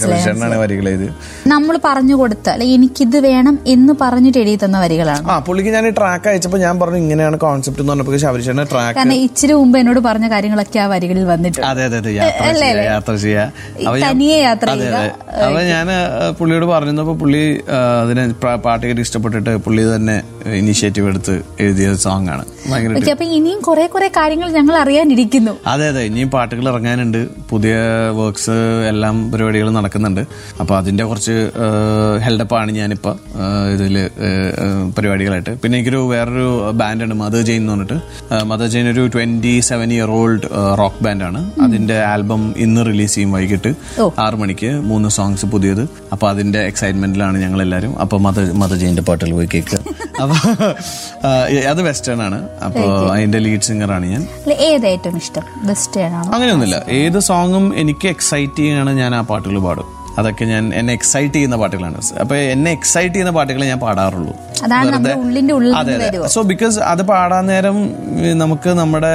ശബരീഷേട്ടനാണ് വരികൾ ഇത്. നമ്മൾ പറഞ്ഞു കൊടുത്ത അല്ലെങ്കിൽ എനിക്കിത് വേണം എന്ന് പറഞ്ഞിട്ട് എഴുതി തന്ന വരികളാണ്. ആ പുള്ളിക്ക് ഞാൻ ട്രാക്ക് അയച്ചപ്പോൾ ഞാൻ പറഞ്ഞു ഇങ്ങനെയാണ് കോൺസെപ്റ്റ് എന്ന് പറഞ്ഞപ്പോൾ ശബരീഷേട്ടൻ ട്രാക്ക്, കാരണം ഇച്ചിരി മുമ്പ് എന്നോട് പറഞ്ഞ കാര്യങ്ങളൊക്കെ ആ വരികളിൽ വന്നിട്ട്. അതെ അതെ അതെ യാത്ര ചെയ്യാം തനിയെ യാത്ര. അതെ അതെ അപ്പൊ ഞാൻ പുള്ളിയോട് പറഞ്ഞപ്പോ പുള്ളി അതിനെ പാട്ടുകാരി ഇഷ്ടപ്പെട്ടിട്ട് പുള്ളി തന്നെ ഇനിഷ്യേറ്റീവ് എടുത്ത് എഴുതിയ സോങ് ആണ്. ഇനിയും കുറെ കുറെ കാര്യങ്ങൾ ഞങ്ങൾ അറിയാനിരിക്കുന്നു. അതെ അതെ ഇനിയും പാട്ടുകൾ ഇറങ്ങാനുണ്ട്, പുതിയ വർക്ക്സ് എല്ലാം പരിപാടികൾ നടക്കുന്നുണ്ട്. അപ്പോൾ അതിൻ്റെ കുറച്ച് ഹെൽഡപ്പാണ് ഞാനിപ്പോൾ ഇതിൽ പരിപാടികളായിട്ട്. പിന്നെ എനിക്കൊരു വേറൊരു ബാൻഡാണ് മദർ ജെയിൻ എന്ന് പറഞ്ഞിട്ട്. മദർ ജെയിൻ ഒരു twenty seven year old rock ബാൻഡാണ്. അതിൻ്റെ ആൽബം ഇന്ന് റിലീസ് ചെയ്യും വൈകിട്ട് ആറ് മണിക്ക് മൂന്ന് സോങ്സ് പുതിയത്. അപ്പോൾ അതിൻ്റെ എക്സൈറ്റ്മെൻറ്റിലാണ് ഞങ്ങളെല്ലാവരും. അപ്പോൾ മദർ മദർ ജെയിൻ്റെ പാട്ടുകൾ പോയി കേൾക്കുക. അപ്പോൾ അത് വെസ്റ്റേൺ ആണ്, അപ്പോൾ അതിൻ്റെ ലീഡ് സിംഗറാണ് ഞാൻ. ഏതായിട്ടും ഇഷ്ടം വെസ്റ്റേൺ ആണ് അങ്ങനെയൊന്നുമില്ല, ഏത് സോങ്ങും എനിക്ക് എക്സൈറ്റ് ചെയ്യാണ് ഞാൻ ആ പാട്ടുകൾ പാടും. അതൊക്കെ ഞാൻ എന്നെ എക്സൈറ്റ് ചെയ്യുന്ന പാട്ടുകളാണ്. അപ്പോൾ എന്നെ എക്സൈറ്റ് ചെയ്യുന്ന പാട്ടുകൾ ഞാൻ പാടാറുള്ളൂ. അതെ അതെ സോ ബിക്കോസ് അത് പാടാൻ നേരം നമുക്ക് നമ്മുടെ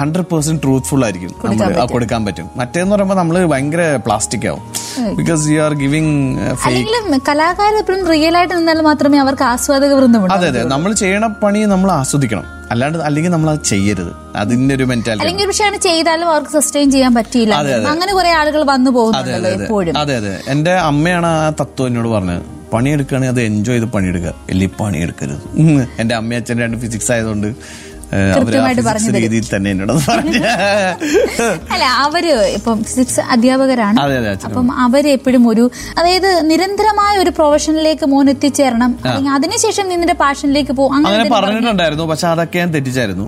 ഹൺഡ്രഡ് പെർസെന്റ് ട്രൂത്ത്ഫുൾ ആയിരിക്കും നമ്മൾ കൊടുക്കാൻ പറ്റും. മറ്റേന്ന് പറയുമ്പോൾ നമ്മൾ ഭയങ്കര പ്ലാസ്റ്റിക് ആവും. ബിക്കോസ് യു ആർ ഗിവിംഗ് കലാകാരൻ റിയൽ ആയിട്ട് നിന്നാൽ മാത്രമേ അവർക്ക് ആസ്വാദക വൃന്ദമുള്ളൂ. അതെ അതെ നമ്മൾ ചെയ്യണ പണി നമ്മൾ ആസ്വദിക്കണം, അല്ലാണ്ട് അല്ലെങ്കിൽ നമ്മൾ അത് ചെയ്യരുത്. അതിന്റെ ഒരു മെന്റാലിറ്റി പക്ഷേ ചെയ്താലും അവർക്ക് സസ്റ്റെയിൻ ചെയ്യാൻ പറ്റിയില്ല, അങ്ങനെ കുറെ ആളുകൾ വന്നു പോകുന്നുണ്ടല്ലോ എപ്പോഴും. അതെ അതെ എന്റെ അമ്മയാണ് ആ തത്വം എന്നോട് പറഞ്ഞത്, പണിയെടുക്കുകയാണെങ്കിൽ അത് എൻജോയ് ചെയ്ത് പണിയെടുക്കുക, അല്ലെങ്കിൽ പണിയെടുക്കരുത്. എന്റെ അമ്മ അച്ഛൻ്റെ രണ്ട് ഫിസിക്സ് ആയതുകൊണ്ട് അല്ല അവര് ഇപ്പം ഫിസിക്സ് അധ്യാപകരാണ്. അപ്പം അവരെപ്പോഴും ഒരു അതായത് നിരന്തരമായ ഒരു പ്രൊഫഷനിലേക്ക് മോൻ എത്തിച്ചേരണം, അല്ലെങ്കിൽ അതിനുശേഷം നിന്റെ പാഷനിലേക്ക് പോകും അങ്ങനെ പറഞ്ഞിട്ടുണ്ടായിരുന്നു. പക്ഷെ അതൊക്കെ ഞാൻ തെറ്റിച്ചായിരുന്നു.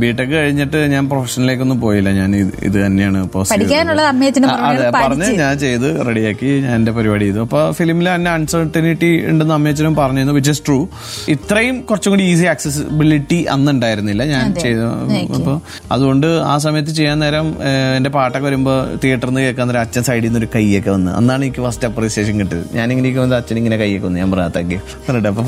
ബിടെക് കഴിഞ്ഞിട്ട് ഞാൻ പ്രൊഫഷനിലേക്കൊന്നും പോയില്ല. ഞാൻ ഇത് തന്നെയാണ് പറഞ്ഞ് ഞാൻ ചെയ്ത് റെഡിയാക്കി ഞാൻ എന്റെ പരിപാടി ചെയ്തു. അപ്പൊ ഫിലിമിൽ എന്നെ അൺസർട്ടനിറ്റി ഉണ്ടെന്ന് അമ്മയച്ചനും പറഞ്ഞിരുന്നു, വിച്ച് ഇസ് ട്രൂ. ഇത്രയും കുറച്ചും കൂടി ഈസി ആക്സസിബിലിറ്റി അന്നുണ്ടായിരുന്നില്ല. ഉണ്ടായിരുന്നില്ല ഞാൻ ചെയ്തു. അപ്പോൾ അതുകൊണ്ട് ആ സമയത്ത് ചെയ്യാൻ നേരം എൻ്റെ പാട്ടൊക്കെ വരുമ്പോൾ തിയേറ്ററിൽ നിന്ന് കേൾക്കാൻ നേരം അച്ഛൻ സൈഡിൽ നിന്നൊരു കൈയൊക്കെ വന്ന് അന്നാണ് എനിക്ക് ഫസ്റ്റ് അപ്രീസിയേഷൻ കിട്ടിയത്. ഞാനിങ്ങനെ വന്നത് അച്ഛൻ ഇങ്ങനെ കൈയൊക്കെ വന്ന് ഞാൻ പ്രാർത്ഥിക്കും പറഞ്ഞിട്ട്. അപ്പോൾ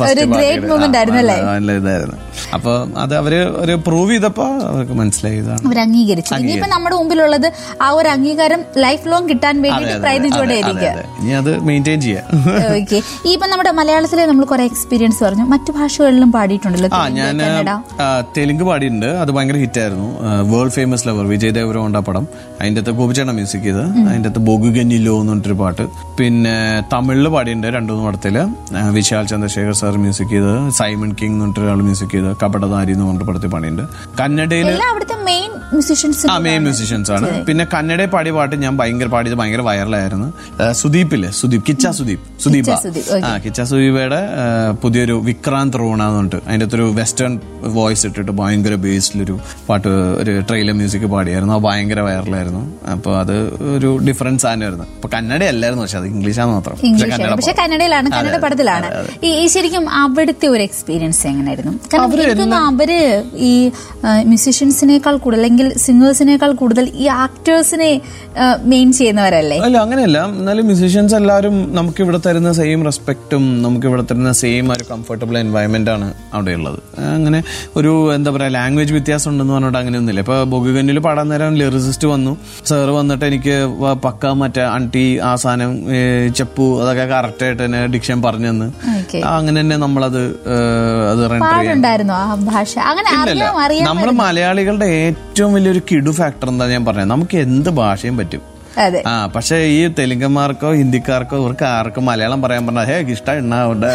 നല്ല ഇതായിരുന്നു. അപ്പോൾ അത് അവർ ഒരു പ്രൂവ് ചെയ്തപ്പോൾ അവർക്ക് മനസ്സിലായതാണ്, അവർ അംഗീകരിച്ചു. ഇനിയിപ്പോൾ നമ്മുടെ മുമ്പിലുള്ളത് ആ ഒരു അംഗീകാരം ലൈഫ് ലോങ് കിട്ടാൻ വേണ്ടി പ്രയത്നിച്ചുകൊണ്ടേയിരിക്കും. അത് മെയിൻറ്റെയിൻ ചെയ്യാം. ഓക്കെ, ഈ ഇപ്പം നമ്മുടെ മലയാളത്തിലെ നമ്മൾ കുറെ എക്സ്പീരിയൻസ് പറഞ്ഞു. മറ്റു ഭാഷകളിലും പാടിയിട്ടുണ്ടല്ലോ. ആ ഞാൻ തെലുങ്ക് പാടിയിട്ടുണ്ട്, അത് ഭയങ്കര ഹിറ്റായിരുന്നു. World famous lover Vijay Deverakonda പടം, അതിൻ്റെ അകത്ത് ഗോപിച്ചേട്ട മ്യൂസിക് ചെയ്ത്, അതിൻ്റെ അകത്ത് ബൊഗുഗന്നില്ലോ എന്ന് പറഞ്ഞിട്ടൊരു പാട്ട്. പിന്നെ തമിഴിൽ പാടിയിട്ടുണ്ട് രണ്ടു മൂന്ന് പടത്തിൽ, വിശാൽ ചന്ദ്രശേഖർ സാർ മ്യൂസിക് ചെയ്ത്, സൈമൺ കിങ് എന്ന് പറഞ്ഞിട്ടൊരാൾ മ്യൂസിക് ചെയ്ത്, കപടധാരി എന്ന് പറഞ്ഞിട്ട് പടത്തിൽ പാടിയിട്ടുണ്ട്. കന്നഡയിൽ മെയിൻ മ്യൂസിഷ്യൻസ് ആ മെയിൻ മ്യൂസിഷ്യൻസ് ആണ്. പിന്നെ കന്നഡയിൽ പാടിയ പാട്ട് ഞാൻ ഭയങ്കര പാടിയത് ഭയങ്കര വൈറലായിരുന്നു. സുദീപില്ലേ, സുദീപ് കിച്ച സുദീപ് സുദീപ ആ കിച്ച സുദീപയുടെ പുതിയൊരു വിക്രാന്ത് റോണ എന്ന് പറഞ്ഞിട്ട് അതിൻ്റെ അകത്തൊരു വെസ്റ്റേൺ വോയിസ് ഇട്ടിട്ട് ഭയങ്കര ബേസിലൊരു പാട്ട്, ഒരു ട്രെയിലർ മ്യൂസിക് പാടിയായിരുന്നു. അത് ഭയങ്കര വൈറലായിരുന്നു. അപ്പോൾ അത് ഒരു ഡിഫറൻസ് ആയിരുന്നു. അപ്പോൾ കന്നഡ അല്ലായിരുന്നു, പക്ഷെ അത് ഇംഗ്ലീഷാണ് മാത്രം. പക്ഷെ കന്നഡയിലാണ്, കന്നഡ പടത്തിലാണ്. ഈ ശരിക്കും അവിടുത്തെ ഒരു എക്സ്പീരിയൻസ് എങ്ങനെയായിരുന്നു? കാരണം അവര് ഈ മ്യൂസിഷ്യൻസിനേക്കാൾ കൂടുതൽ അല്ലെങ്കിൽ സിംഗേഴ്സിനേക്കാൾ കൂടുതൽ ഈ ആക്ടേഴ്സിനെ മെയിൻ ചെയ്യുന്നവരല്ലേ? അല്ല അങ്ങനെയല്ല, എന്നാലും മ്യൂസിഷ്യൻസ് എല്ലാവരും നമുക്ക് ഇവിടെ തരുന്ന സെയിം റെസ്പെക്റ്റും നമുക്ക് ഇവിടെ തരുന്ന സെയിം ഒരു കംഫർട്ടബിൾ എൻവയൺമെന്റ് ആണ് അവിടെയുള്ളത്. അങ്ങനെ ഒരു എന്താ പറയുക ലാംഗ്വേജ് വ്യത്യാസം ഉണ്ടെന്ന് പറഞ്ഞിട്ട് അങ്ങനെയൊന്നുമില്ല. ഇപ്പോൾ ബൊഗുഗന്നിൽ പാടാൻ നേരം ലിറിസിസ്റ്റ് വന്നു, സാറ് വന്നിട്ട് എനിക്ക് പക്ക മറ്റേ അണ്ടി ആ സാധനം ചപ്പു അതൊക്കെ കറക്റ്റായിട്ട് തന്നെ ഡിക്ഷൻ പറഞ്ഞു തന്ന്, അങ്ങനെ തന്നെ നമ്മളത് അത് നമ്മൾ മലയാളികളുടെ ഏറ്റവും വലിയൊരു കിടു ഫാക്ടർ എന്താ ഞാൻ പറഞ്ഞത്, നമുക്ക് എന്ത് ഭാഷയും പറ്റും. ആ പക്ഷെ ഈ തെലുങ്കന്മാർക്കോ ഹിന്ദിക്കാർക്കോ ഇവർക്ക് ആർക്കും മലയാളം പറയാൻ പറഞ്ഞാൽ ഹേ ഇഷ്ടം എണ്ണാവുണ്ട്.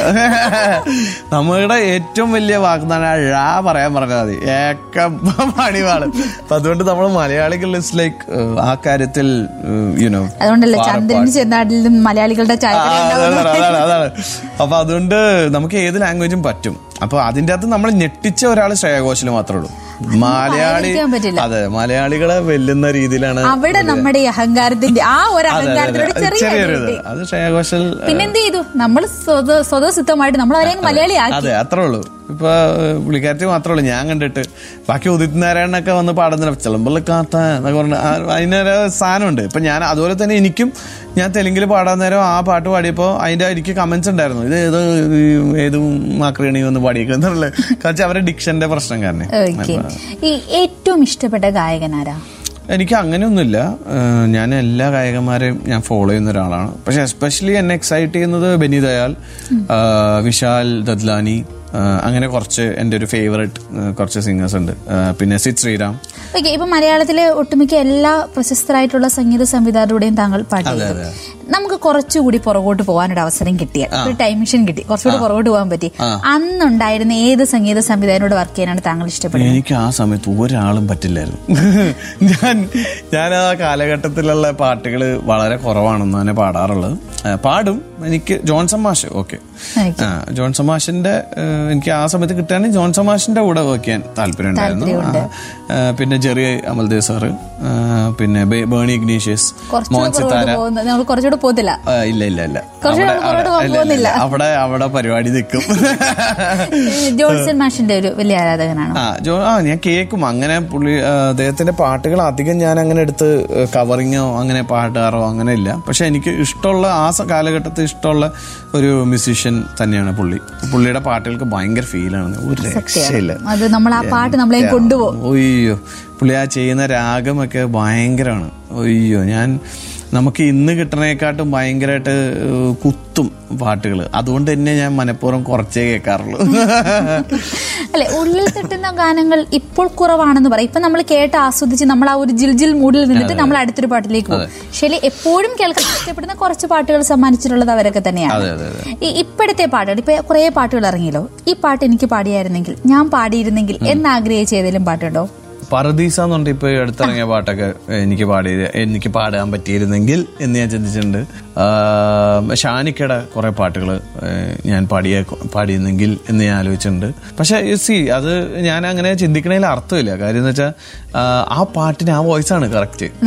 നമ്മളുടെ ഏറ്റവും വലിയ വാക്കുന്നാണ് ഴാ പറയാൻ പറഞ്ഞാൽ മതി, ഏക്ക പണിവാള്. അപ്പൊ അതുകൊണ്ട് നമ്മൾ മലയാളികൾ ഇറ്റ്സ് ലൈക്ക് ആ കാര്യത്തിൽ യുനോ, അതാണ്. അപ്പൊ അതുകൊണ്ട് നമുക്ക് ഏത് ലാംഗ്വേജും പറ്റും. അപ്പൊ അതിൻ്റെ അകത്ത് നമ്മൾ ഞെട്ടിച്ച ഒരാൾ ശ്രേയഘോഷൽ മാത്രമേ ഉള്ളൂ. മലയാളി അതെ മലയാളികളെ വെല്ലുന്ന രീതിയിലാണ് അവിടെ നമ്മുടെ അഹങ്കാരത്തിന്റെ ആ ഒരു അഹങ്കാരത്തിലൂടെ ചെറിയൊരു അത് ശ്രേയഘോഷൽ. പിന്നെന്ത് ചെയ്തു, നമ്മൾ സ്വതസിദ്ധമായിട്ട് നമ്മൾ അവരെയും മലയാളിയാക്കി. അതെ അത്രേ ഉള്ളൂ. ഇപ്പൊ പുള്ളിക്കാരത്തി മാത്രമേ ഉള്ളൂ ഞാൻ കണ്ടിട്ട്. ബാക്കി ഉദിത് നാരായണനൊക്കെ വന്ന് പാടുന്നില്ല ചിലമ്പുള്ള കാത്ത എന്നൊക്കെ പറഞ്ഞു. അതിനൊരു സാധനമുണ്ട്. ഇപ്പൊ ഞാൻ അതുപോലെ തന്നെ എനിക്കും ഞാൻ തെലുങ്കിൽ പാടാൻ നേരം ആ പാട്ട് പാടിയപ്പോൾ അതിൻ്റെ എനിക്ക് കമൻസ് ഉണ്ടായിരുന്നു, ഇത് ഏത് ഏത് മാക്രണി വന്ന് പാടിയേക്കുന്നുള്ള കാരണം അവരുടെ ഡിക്ഷന്റെ പ്രശ്നം കാരണം. ഏറ്റവും ഇഷ്ടപ്പെട്ട ഗായകനാരാ? എനിക്ക് അങ്ങനെയൊന്നുമില്ല, ഞാൻ എല്ലാ ഗായകന്മാരെയും ഞാൻ ഫോളോ ചെയ്യുന്ന ഒരാളാണ്. പക്ഷെ എസ്പെഷ്യലി എന്നെ എക്സൈറ്റ് ചെയ്യുന്നത് ബനി ദയാൽ, വിശാൽ ദദ്ലാനി, അങ്ങനെ കുറച്ച് എൻ്റെ ഒരു ഫേവറേറ്റ് കുറച്ച് സിംഗേഴ്സ് ഉണ്ട്. പിന്നെ സിത് ശ്രീറാം. ഓക്കെ, ഇപ്പം മലയാളത്തിലെ ഒട്ടുമിക്ക എല്ലാ പ്രശസ്തരായിട്ടുള്ള സംഗീത സംവിധായകരുടെയും താങ്കൾ പാടിയിട്ടുണ്ട്. നമുക്ക് കുറച്ചുകൂടി പുറകോട്ട് പോകാനൊരു അവസരം കിട്ടിയ ഒരു ടൈം മെഷീൻ കിട്ടി, കുറച്ചുകൂടി പുറകോട്ട് പോകാൻ പറ്റി, അന്നുണ്ടായിരുന്ന ഏത് സംഗീത സംവിധായകനോട് വർക്ക് ചെയ്യാനാണ് താങ്കൾ ഇഷ്ടപ്പെടുന്നത്? എനിക്ക് ആ സമയത്ത് ഒരാളും പറ്റില്ലായിരുന്നു. ഞാൻ ഞാൻ ആ കാലഘട്ടത്തിലുള്ള പാട്ടുകൾ വളരെ കുറവാണെന്ന് തന്നെ പാടാറുള്ളത്. പാടും എനിക്ക് ജോൺ സമാഷ്. ഓക്കെ, ജോൺ സമാഷിന്റെ എനിക്ക് ആ സമയത്ത് കിട്ടുകയാണെങ്കിൽ ജോൺ സമാഷിന്റെ കൂടെ വർക്ക് ചെയ്യാൻ താല്പര്യം ഉണ്ടായിരുന്നു. പിന്നെ ജെറിയ അമൽദേസാർ, പിന്നെ ബേണി ഇഗ്നീഷ്യസ്, മോൻസിത്താര. ഇല്ല ഇല്ല ഇല്ല അവിടെ അവിടെ പരിപാടി നിൽക്കും. ആ ഞാൻ കേൾക്കും അങ്ങനെ പുള്ളി അദ്ദേഹത്തിന്റെ പാട്ടുകൾ അധികം ഞാൻ അങ്ങനെ എടുത്ത് കവറിങ്ങോ അങ്ങനെ പാട്ടാറോ അങ്ങനെ ഇല്ല. പക്ഷെ എനിക്ക് ഇഷ്ടമുള്ള ആ കാലഘട്ടത്തിൽ ഇഷ്ടമുള്ള ഒരു മ്യൂസീഷ്യൻ തന്നെയാണ് പുള്ളി. പുള്ളിയുടെ പാട്ടുകൾക്ക് ഭയങ്കര ഫീലാണ്, ഒരു രക്ഷയില്ല. ഒയ്യോ പുള്ളി ആ ചെയ്യുന്ന രാഗമൊക്കെ ഭയങ്കരമാണ്. ഒയ്യോ ഞാൻ നമുക്ക് ഇന്ന് കിട്ടണേക്കാട്ടും ഭയങ്കരമായിട്ട് കുത്തും പാട്ടുകൾ. അതുകൊണ്ട് തന്നെ ഞാൻ മനഃപൂർവ്വം കുറച്ചേ കേൾക്കാറുള്ളൂ. അല്ലെ, ഉള്ളിൽ തട്ടുന്ന ഗാനങ്ങൾ ഇപ്പോൾ കുറവാണെന്ന് പറയും. ഇപ്പം നമ്മൾ കേട്ട് ആസ്വദിച്ച് നമ്മൾ ആ ഒരു ജിൽ ജിൽ മൂഡിൽ നിന്നിട്ട് നമ്മൾ അടുത്തൊരു പാട്ടിലേക്ക് പോകും. ശരി, എപ്പോഴും കേൾക്കാൻ ഇഷ്ടപ്പെടുന്ന കുറച്ച് പാട്ടുകൾ സമ്മാനിച്ചിട്ടുള്ളത് അവരൊക്കെ തന്നെയാണ്. ഈ ഇപ്പോഴത്തെ പാട്ടുകൾ, ഇപ്പൊ കുറെ പാട്ടുകൾ ഇറങ്ങിയല്ലോ, ഈ പാട്ട് എനിക്ക് പാടിയായിരുന്നെങ്കിൽ ഞാൻ പാടിയിരുന്നെങ്കിൽ എന്നാഗ്രഹിച്ച ഏതെങ്കിലും പാട്ടുണ്ടോ? പറദീസ എന്ന് പറഞ്ഞിട്ട് ഇപ്പൊ അടുത്തിറങ്ങിയ പാട്ടൊക്കെ എനിക്ക് പാടി എനിക്ക് പാടാൻ പറ്റിയിരുന്നെങ്കിൽ എന്ന് ഞാൻ ചിന്തിച്ചിട്ടുണ്ട്. ഷാനിക്കയുടെ കുറേ പാട്ടുകൾ ഞാൻ പാടിയ പാടിയിരുന്നെങ്കിൽ എന്ന് ഞാൻ ആലോചിച്ചിട്ടുണ്ട്. പക്ഷേ സി അത് ഞാൻ അങ്ങനെ ചിന്തിക്കണതിൽ അർത്ഥമില്ല. കാര്യം എന്ന് വെച്ചാൽ ആ പാട്ടിന് ആ വോയിസാണ് കറക്റ്റ്, അത്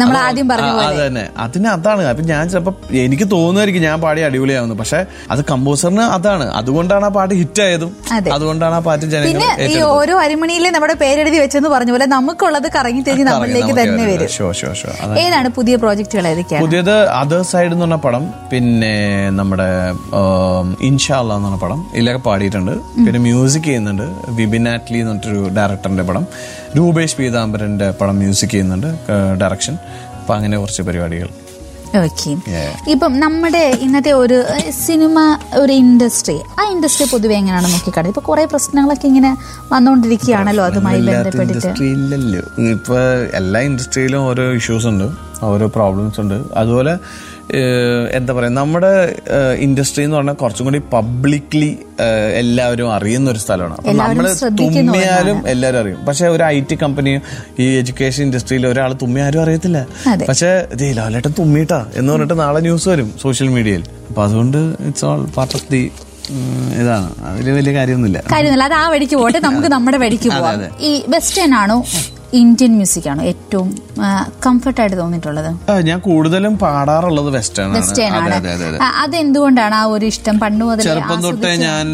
തന്നെ അതിന് അതാണ്. അപ്പം ഞാൻ ചിലപ്പോൾ എനിക്ക് തോന്നുമായിരിക്കും ഞാൻ പാടി അടിപൊളിയാവുന്നു, പക്ഷെ അത് കമ്പോസറിന് അതാണ്, അതുകൊണ്ടാണ് ആ പാട്ട് ഹിറ്റായതും അതുകൊണ്ടാണ് ആ പാട്ട് ജനങ്ങൾ ഓരോ അരിമണിയിലും നമ്മുടെ പേരെഴുതി വെച്ചെന്ന് പറഞ്ഞ പോലെ നമുക്കുള്ളത് കറങ്ങി തിരിഞ്ഞ് നമ്മളിലേക്ക് തന്നെ വരും. ഏതാണ് പുതിയ പ്രോജക്റ്റുകൾ? പുതിയത് അതർ സൈഡ് എന്ന് പറഞ്ഞ പടം, പിന്നെ നമ്മുടെ ഇൻഷാല്ല എന്ന് പറഞ്ഞ പടം, ഇതിലൊക്കെ പാടിയിട്ടുണ്ട്. പിന്നെ മ്യൂസിക് ചെയ്യുന്നുണ്ട് വിപിൻ ആറ്റ്ലി എന്ന് പറഞ്ഞൊരു ഡയറക്ടറിൻ്റെ പടം, രൂപേഷ് പീതാംബരൻ്റെ പടം മ്യൂസിക് ചെയ്യുന്നുണ്ട് ഡയറക്ഷൻ. അപ്പം അങ്ങനെ കുറച്ച് പരിപാടികൾ. ഓക്കെ, ഇപ്പം നമ്മുടെ ഇന്നത്തെ ഒരു സിനിമ ഒരു ഇൻഡസ്ട്രി, ആ ഇൻഡസ്ട്രി പൊതുവെ എങ്ങനെയാണ് നോക്കിക്കാണുന്നത്? ഇപ്പൊ കുറെ പ്രശ്നങ്ങളൊക്കെ ഇങ്ങനെ വന്നുകൊണ്ടിരിക്കുകയാണല്ലോ, അതുമായി ബന്ധപ്പെട്ടിട്ട്. ഇപ്പൊ എല്ലാ ഇൻഡസ്ട്രിയിലും ഓരോ ഇഷ്യൂസ് ഉണ്ട്, ഓരോ പ്രോബ്ലംസ് ഉണ്ട്. അതുപോലെ എന്താ പറയുക, നമ്മുടെ ഇൻഡസ്ട്രി എന്ന് പറഞ്ഞാൽ കുറച്ചും കൂടി പബ്ലിക്ലി എല്ലാവരും അറിയുന്ന ഒരു സ്ഥലമാണ്. അപ്പം നമ്മൾ തുമ്മിയാലും എല്ലാവരും അറിയും. പക്ഷേ ഒരു ഐ ടി കമ്പനിയും ഈ എഡ്യൂക്കേഷൻ ഇൻഡസ്ട്രിയിൽ ഒരാൾ തുമ്മിയാരും അറിയത്തില്ല. പക്ഷേ ദേ ലാലേട്ടൻ തുമ്മിട്ടാ എന്ന് പറഞ്ഞിട്ട് നാളെ ന്യൂസ് വരും സോഷ്യൽ മീഡിയയിൽ. അപ്പം അതുകൊണ്ട് it's all part of the ഇതാണ്, അതിൽ വലിയ കാര്യമൊന്നുമില്ല കാര്യമൊന്നുമില്ല അത് ആ വഴിക്ക് പോട്ടെ, നമുക്ക് നമ്മുടെ വഴിക്ക് പോകാം. ഈ വെസ്റ്റേൺ ആണോ ഇന്ത്യൻ മ്യൂസിക് ആണോ ഏറ്റവും കംഫർട്ടായിട്ട് തോന്നിയിട്ടുള്ളത്? ഞാൻ കൂടുതലും പാടാറുള്ളത് വെസ്റ്റേൺ ആണ്. അതെന്തുകൊണ്ടാണ് ആ ഒരു ഇഷ്ടം? പണ്ട് മുതൽ ചെറുപ്പം തൊട്ടേ ഞാൻ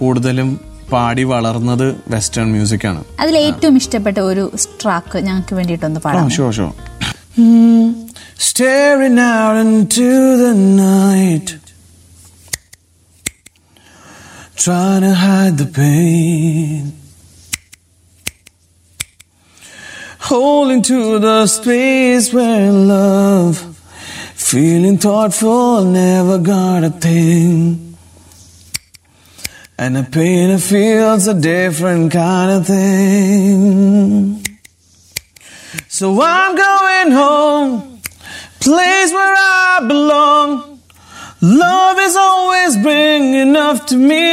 കൂടുതലും പാടി വളർന്നത് വെസ്റ്റേൺ മ്യൂസിക് ആണ്. അതിൽ ഏറ്റവും ഇഷ്ടപ്പെട്ട ഒരു ട്രാക്ക് ഞങ്ങൾക്ക് വേണ്ടിയിട്ടൊന്ന് പാടാം. Show show Staring out into the night, trying to hide the pain, holding to the space where love, feeling thoughtful, never got a thing, and the pain I feel's a different kind of thing. So I'm going home, place where I belong, love is always been enough to me.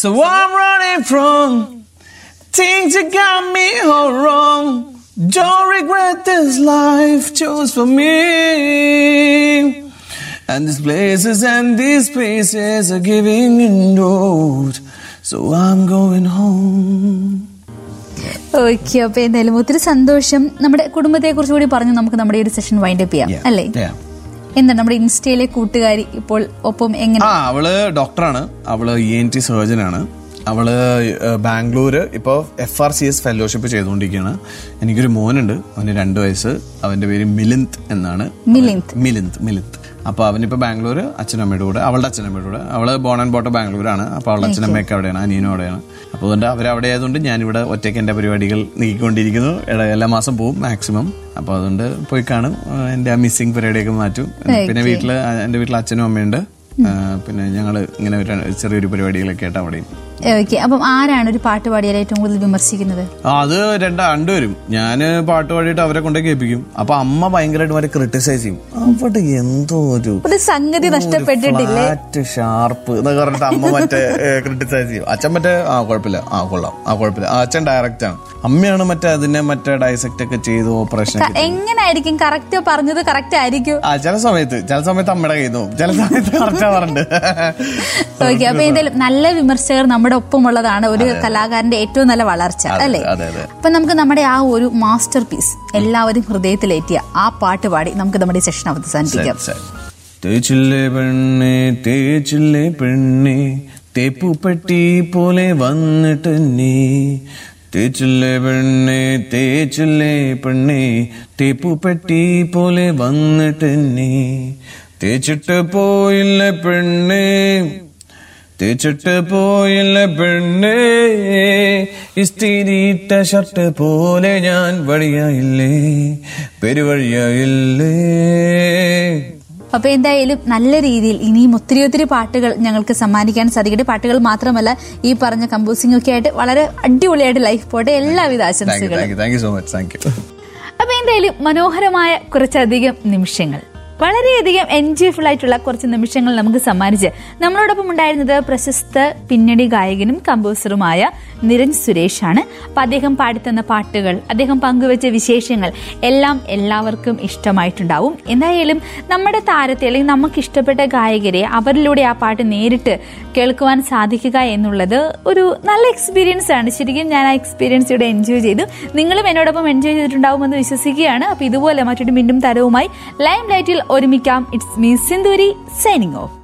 So I'm running from things that got me all wrong, don't regret this life chose for me, and these places and these spaces are giving in road, so I'm going home. Okay, അപ്പോൾ എന്തായാലും ഒത്തിരി സന്തോഷം. നമ്മുടെ കുടുംബത്തെ കുറിച്ച് കൂടി പറഞ്ഞു നമുക്ക് നമ്മുടെ ഈ ഒരു സെഷൻ വൈൻഡ് അപ്പ് ചെയ്യാം അല്ലേ? എന്താ നമ്മുടെ ഇൻസ്റ്റയിലെ കൂട്ടുകാരി ഇപ്പോൾ ഒപ്പം എങ്ങനെ? അവള് ഡോക്ടറാണ്, അവള് ഇ എൻ ടി സർജനാണ്, അവള് ബാംഗ്ലൂർ ഇപ്പോൾ F R C S fellowship ചെയ്തുകൊണ്ടിരിക്കുകയാണ്. എനിക്കൊരു മോനുണ്ട്, അവന് രണ്ട് വയസ്സ്, അവൻ്റെ പേര് മിലിന്ദ് എന്നാണ്. മിലിന്ദ് മിലിന്ദ് മിലിന്ദ് അപ്പോൾ അവനിപ്പോൾ ബാംഗ്ലൂർ അച്ഛനമ്മയുടെ കൂടെ, അവളുടെ അച്ഛനമ്മയുടെ കൂടെ. അവൾ ബോൺ ആൻഡ് ബോട്ട് ബാംഗ്ലൂരാണ്, അപ്പോൾ അവളുടെ അച്ഛനമ്മയൊക്കെ അവിടെയാണ്, അനിയനും അവിടെയാണ്. അപ്പോൾ അതുകൊണ്ട് അവരവിടെ ആയതുകൊണ്ട് ഞാനിവിടെ ഒറ്റയ്ക്ക് എൻ്റെ പരിപാടികൾ നീക്കിക്കൊണ്ടിരിക്കുന്നു. എല്ലാ മാസം പോവും മാക്സിമം. അപ്പോൾ അതുകൊണ്ട് പോയി കാണും, എൻ്റെ ആ മിസ്സിങ് പരിപാടിയൊക്കെ മാറ്റും. പിന്നെ വീട്ടിൽ എൻ്റെ വീട്ടിൽ അച്ഛനും അമ്മയുണ്ട്, പിന്നെ ഞങ്ങൾ ഇങ്ങനെ ചെറിയൊരു പരിപാടികളൊക്കെ ആയിട്ട് അവിടെയും. ഓക്കെ, അപ്പം ആരാണ് ഒരു പാട്ട് പാടിയാൽ ഏറ്റവും കൂടുതൽ വിമർശിക്കുന്നത്? അത് രണ്ടാ രണ്ടുപേരും. ഞാൻ പാട്ട് പാടിയിട്ട് അവരെ കൊണ്ടേ കേൾപ്പിക്കും. അപ്പൊ അമ്മ ഭയങ്കരമായിട്ട് അവരെ ക്രിട്ടിസൈസ് ചെയ്യും, അവിടെ എന്തോ ഒരു സംഗതി നഷ്ടപ്പെട്ടിട്ടില്ലേ ഷാർപ്പ് എന്നൊക്കെ പറഞ്ഞിട്ട് അമ്മ മറ്റേ ക്രിട്ടിസൈസ് ചെയ്യും. അച്ഛൻ മറ്റേ ആ കുഴപ്പമില്ല, ആ കൊള്ളാം, ആ കുഴപ്പമില്ല. അച്ഛൻ ഡയറക്റ്റ് ആണ്, അമ്മയാണ് മറ്റേ അതിനെ മറ്റേ ഡൈസെക്റ്റ് ഒക്കെ ചെയ്ത് ഓപ്പറേഷൻ എങ്ങനെയായിരിക്കും കറക്റ്റ് പറഞ്ഞത്, കറക്റ്റ് ആയിരിക്കും. ആ ചില സമയത്ത് ചില സമയത്ത് അമ്മയുടെ കയ്യിൽ നിന്നും ചില സമയത്ത് കറക്റ്റ് പറഞ്ഞിട്ട്. ഓക്കെ, അപ്പൊ എന്തായാലും നല്ല വിമർശകർ നമ്മുടെ ഒപ്പമുള്ളതാണ് ഒരു കലാകാരന്റെ ഏറ്റവും നല്ല വളർച്ച അല്ലേ? അപ്പൊ നമുക്ക് നമ്മുടെ ആ ഒരു മാസ്റ്റർ പീസ് എല്ലാവരും ഹൃദയത്തിലേറ്റിയ ആ പാട്ട് പാടി നമുക്ക് നമ്മുടെ ഈ സെഷൻ അവസാനിപ്പിക്കാം. തേപ്പുപെട്ടി പോലെ വന്നിട്ട് നീ തേച്ചില്ലേ പെണ്ണേ, തേച്ചില്ലേ പെണ്ണേ, തേപ്പുപെട്ടി പോലെ വന്നിട്ട് നീ തേച്ചിട്ട് പോയില്ലേ പെണ്ണേ, തേച്ചിട്ട് പോയില്ല പെണ്ണേ, ഇസ്തിരിയിട്ട ഷർട്ട് പോലെ ഞാൻ വഴിയായില്ലേ പെരുവഴിയായില്ലേ. അപ്പോൾ എന്തായാലും നല്ല രീതിയിൽ ഇനിയും ഒത്തിരി ഒത്തിരി പാട്ടുകൾ ഞങ്ങൾക്ക് സമ്മാനിക്കാൻ സാധിക്കട്ടെ. പാട്ടുകൾ മാത്രമല്ല ഈ പറഞ്ഞ കമ്പോസിംഗ് ഒക്കെ ആയിട്ട് വളരെ അടിപൊളിയായിട്ട് ലൈഫ് പോട്ടെ. എല്ലാവിധ ആശംസകളും. അപ്പോൾ എന്തായാലും മനോഹരമായ കുറച്ചധികം നിമിഷങ്ങൾ വളരെയധികം എൻജോയ്ഫുൾ ആയിട്ടുള്ള കുറച്ച് നിമിഷങ്ങൾ നമുക്ക് സമ്മാനിച്ച് നമ്മളോടൊപ്പം ഉണ്ടായിരുന്നത് പ്രശസ്ത പിന്നണി ഗായകനും കമ്പോസറുമായ നിരഞ്ജൻസുരേഷ് ആണ്. അപ്പം അദ്ദേഹം പാടിത്തന്ന പാട്ടുകൾ, അദ്ദേഹം പങ്കുവെച്ച വിശേഷങ്ങൾ എല്ലാം എല്ലാവർക്കും ഇഷ്ടമായിട്ടുണ്ടാവും. എന്തായാലും നമ്മുടെ താരത്തെ അല്ലെങ്കിൽ നമുക്കിഷ്ടപ്പെട്ട ഗായകരെ അവരിലൂടെ ആ പാട്ട് നേരിട്ട് കേൾക്കുവാൻ സാധിക്കുക എന്നുള്ളത് ഒരു നല്ല എക്സ്പീരിയൻസ് ആണ്. ശരിക്കും ഞാൻ ആ എക്സ്പീരിയൻസ് ഇവിടെ എൻജോയ് ചെയ്തു. നിങ്ങളും എന്നോടൊപ്പം എൻജോയ് ചെയ്തിട്ടുണ്ടാവുമെന്ന് വിശ്വസിക്കുകയാണ്. അപ്പോൾ ഇതുപോലെ മറ്റൊരു മിന്നും തരവുമായി ലൈം ലൈറ്റിൽ ഒരുമിക്കാം. It's me Sindhuri signing of.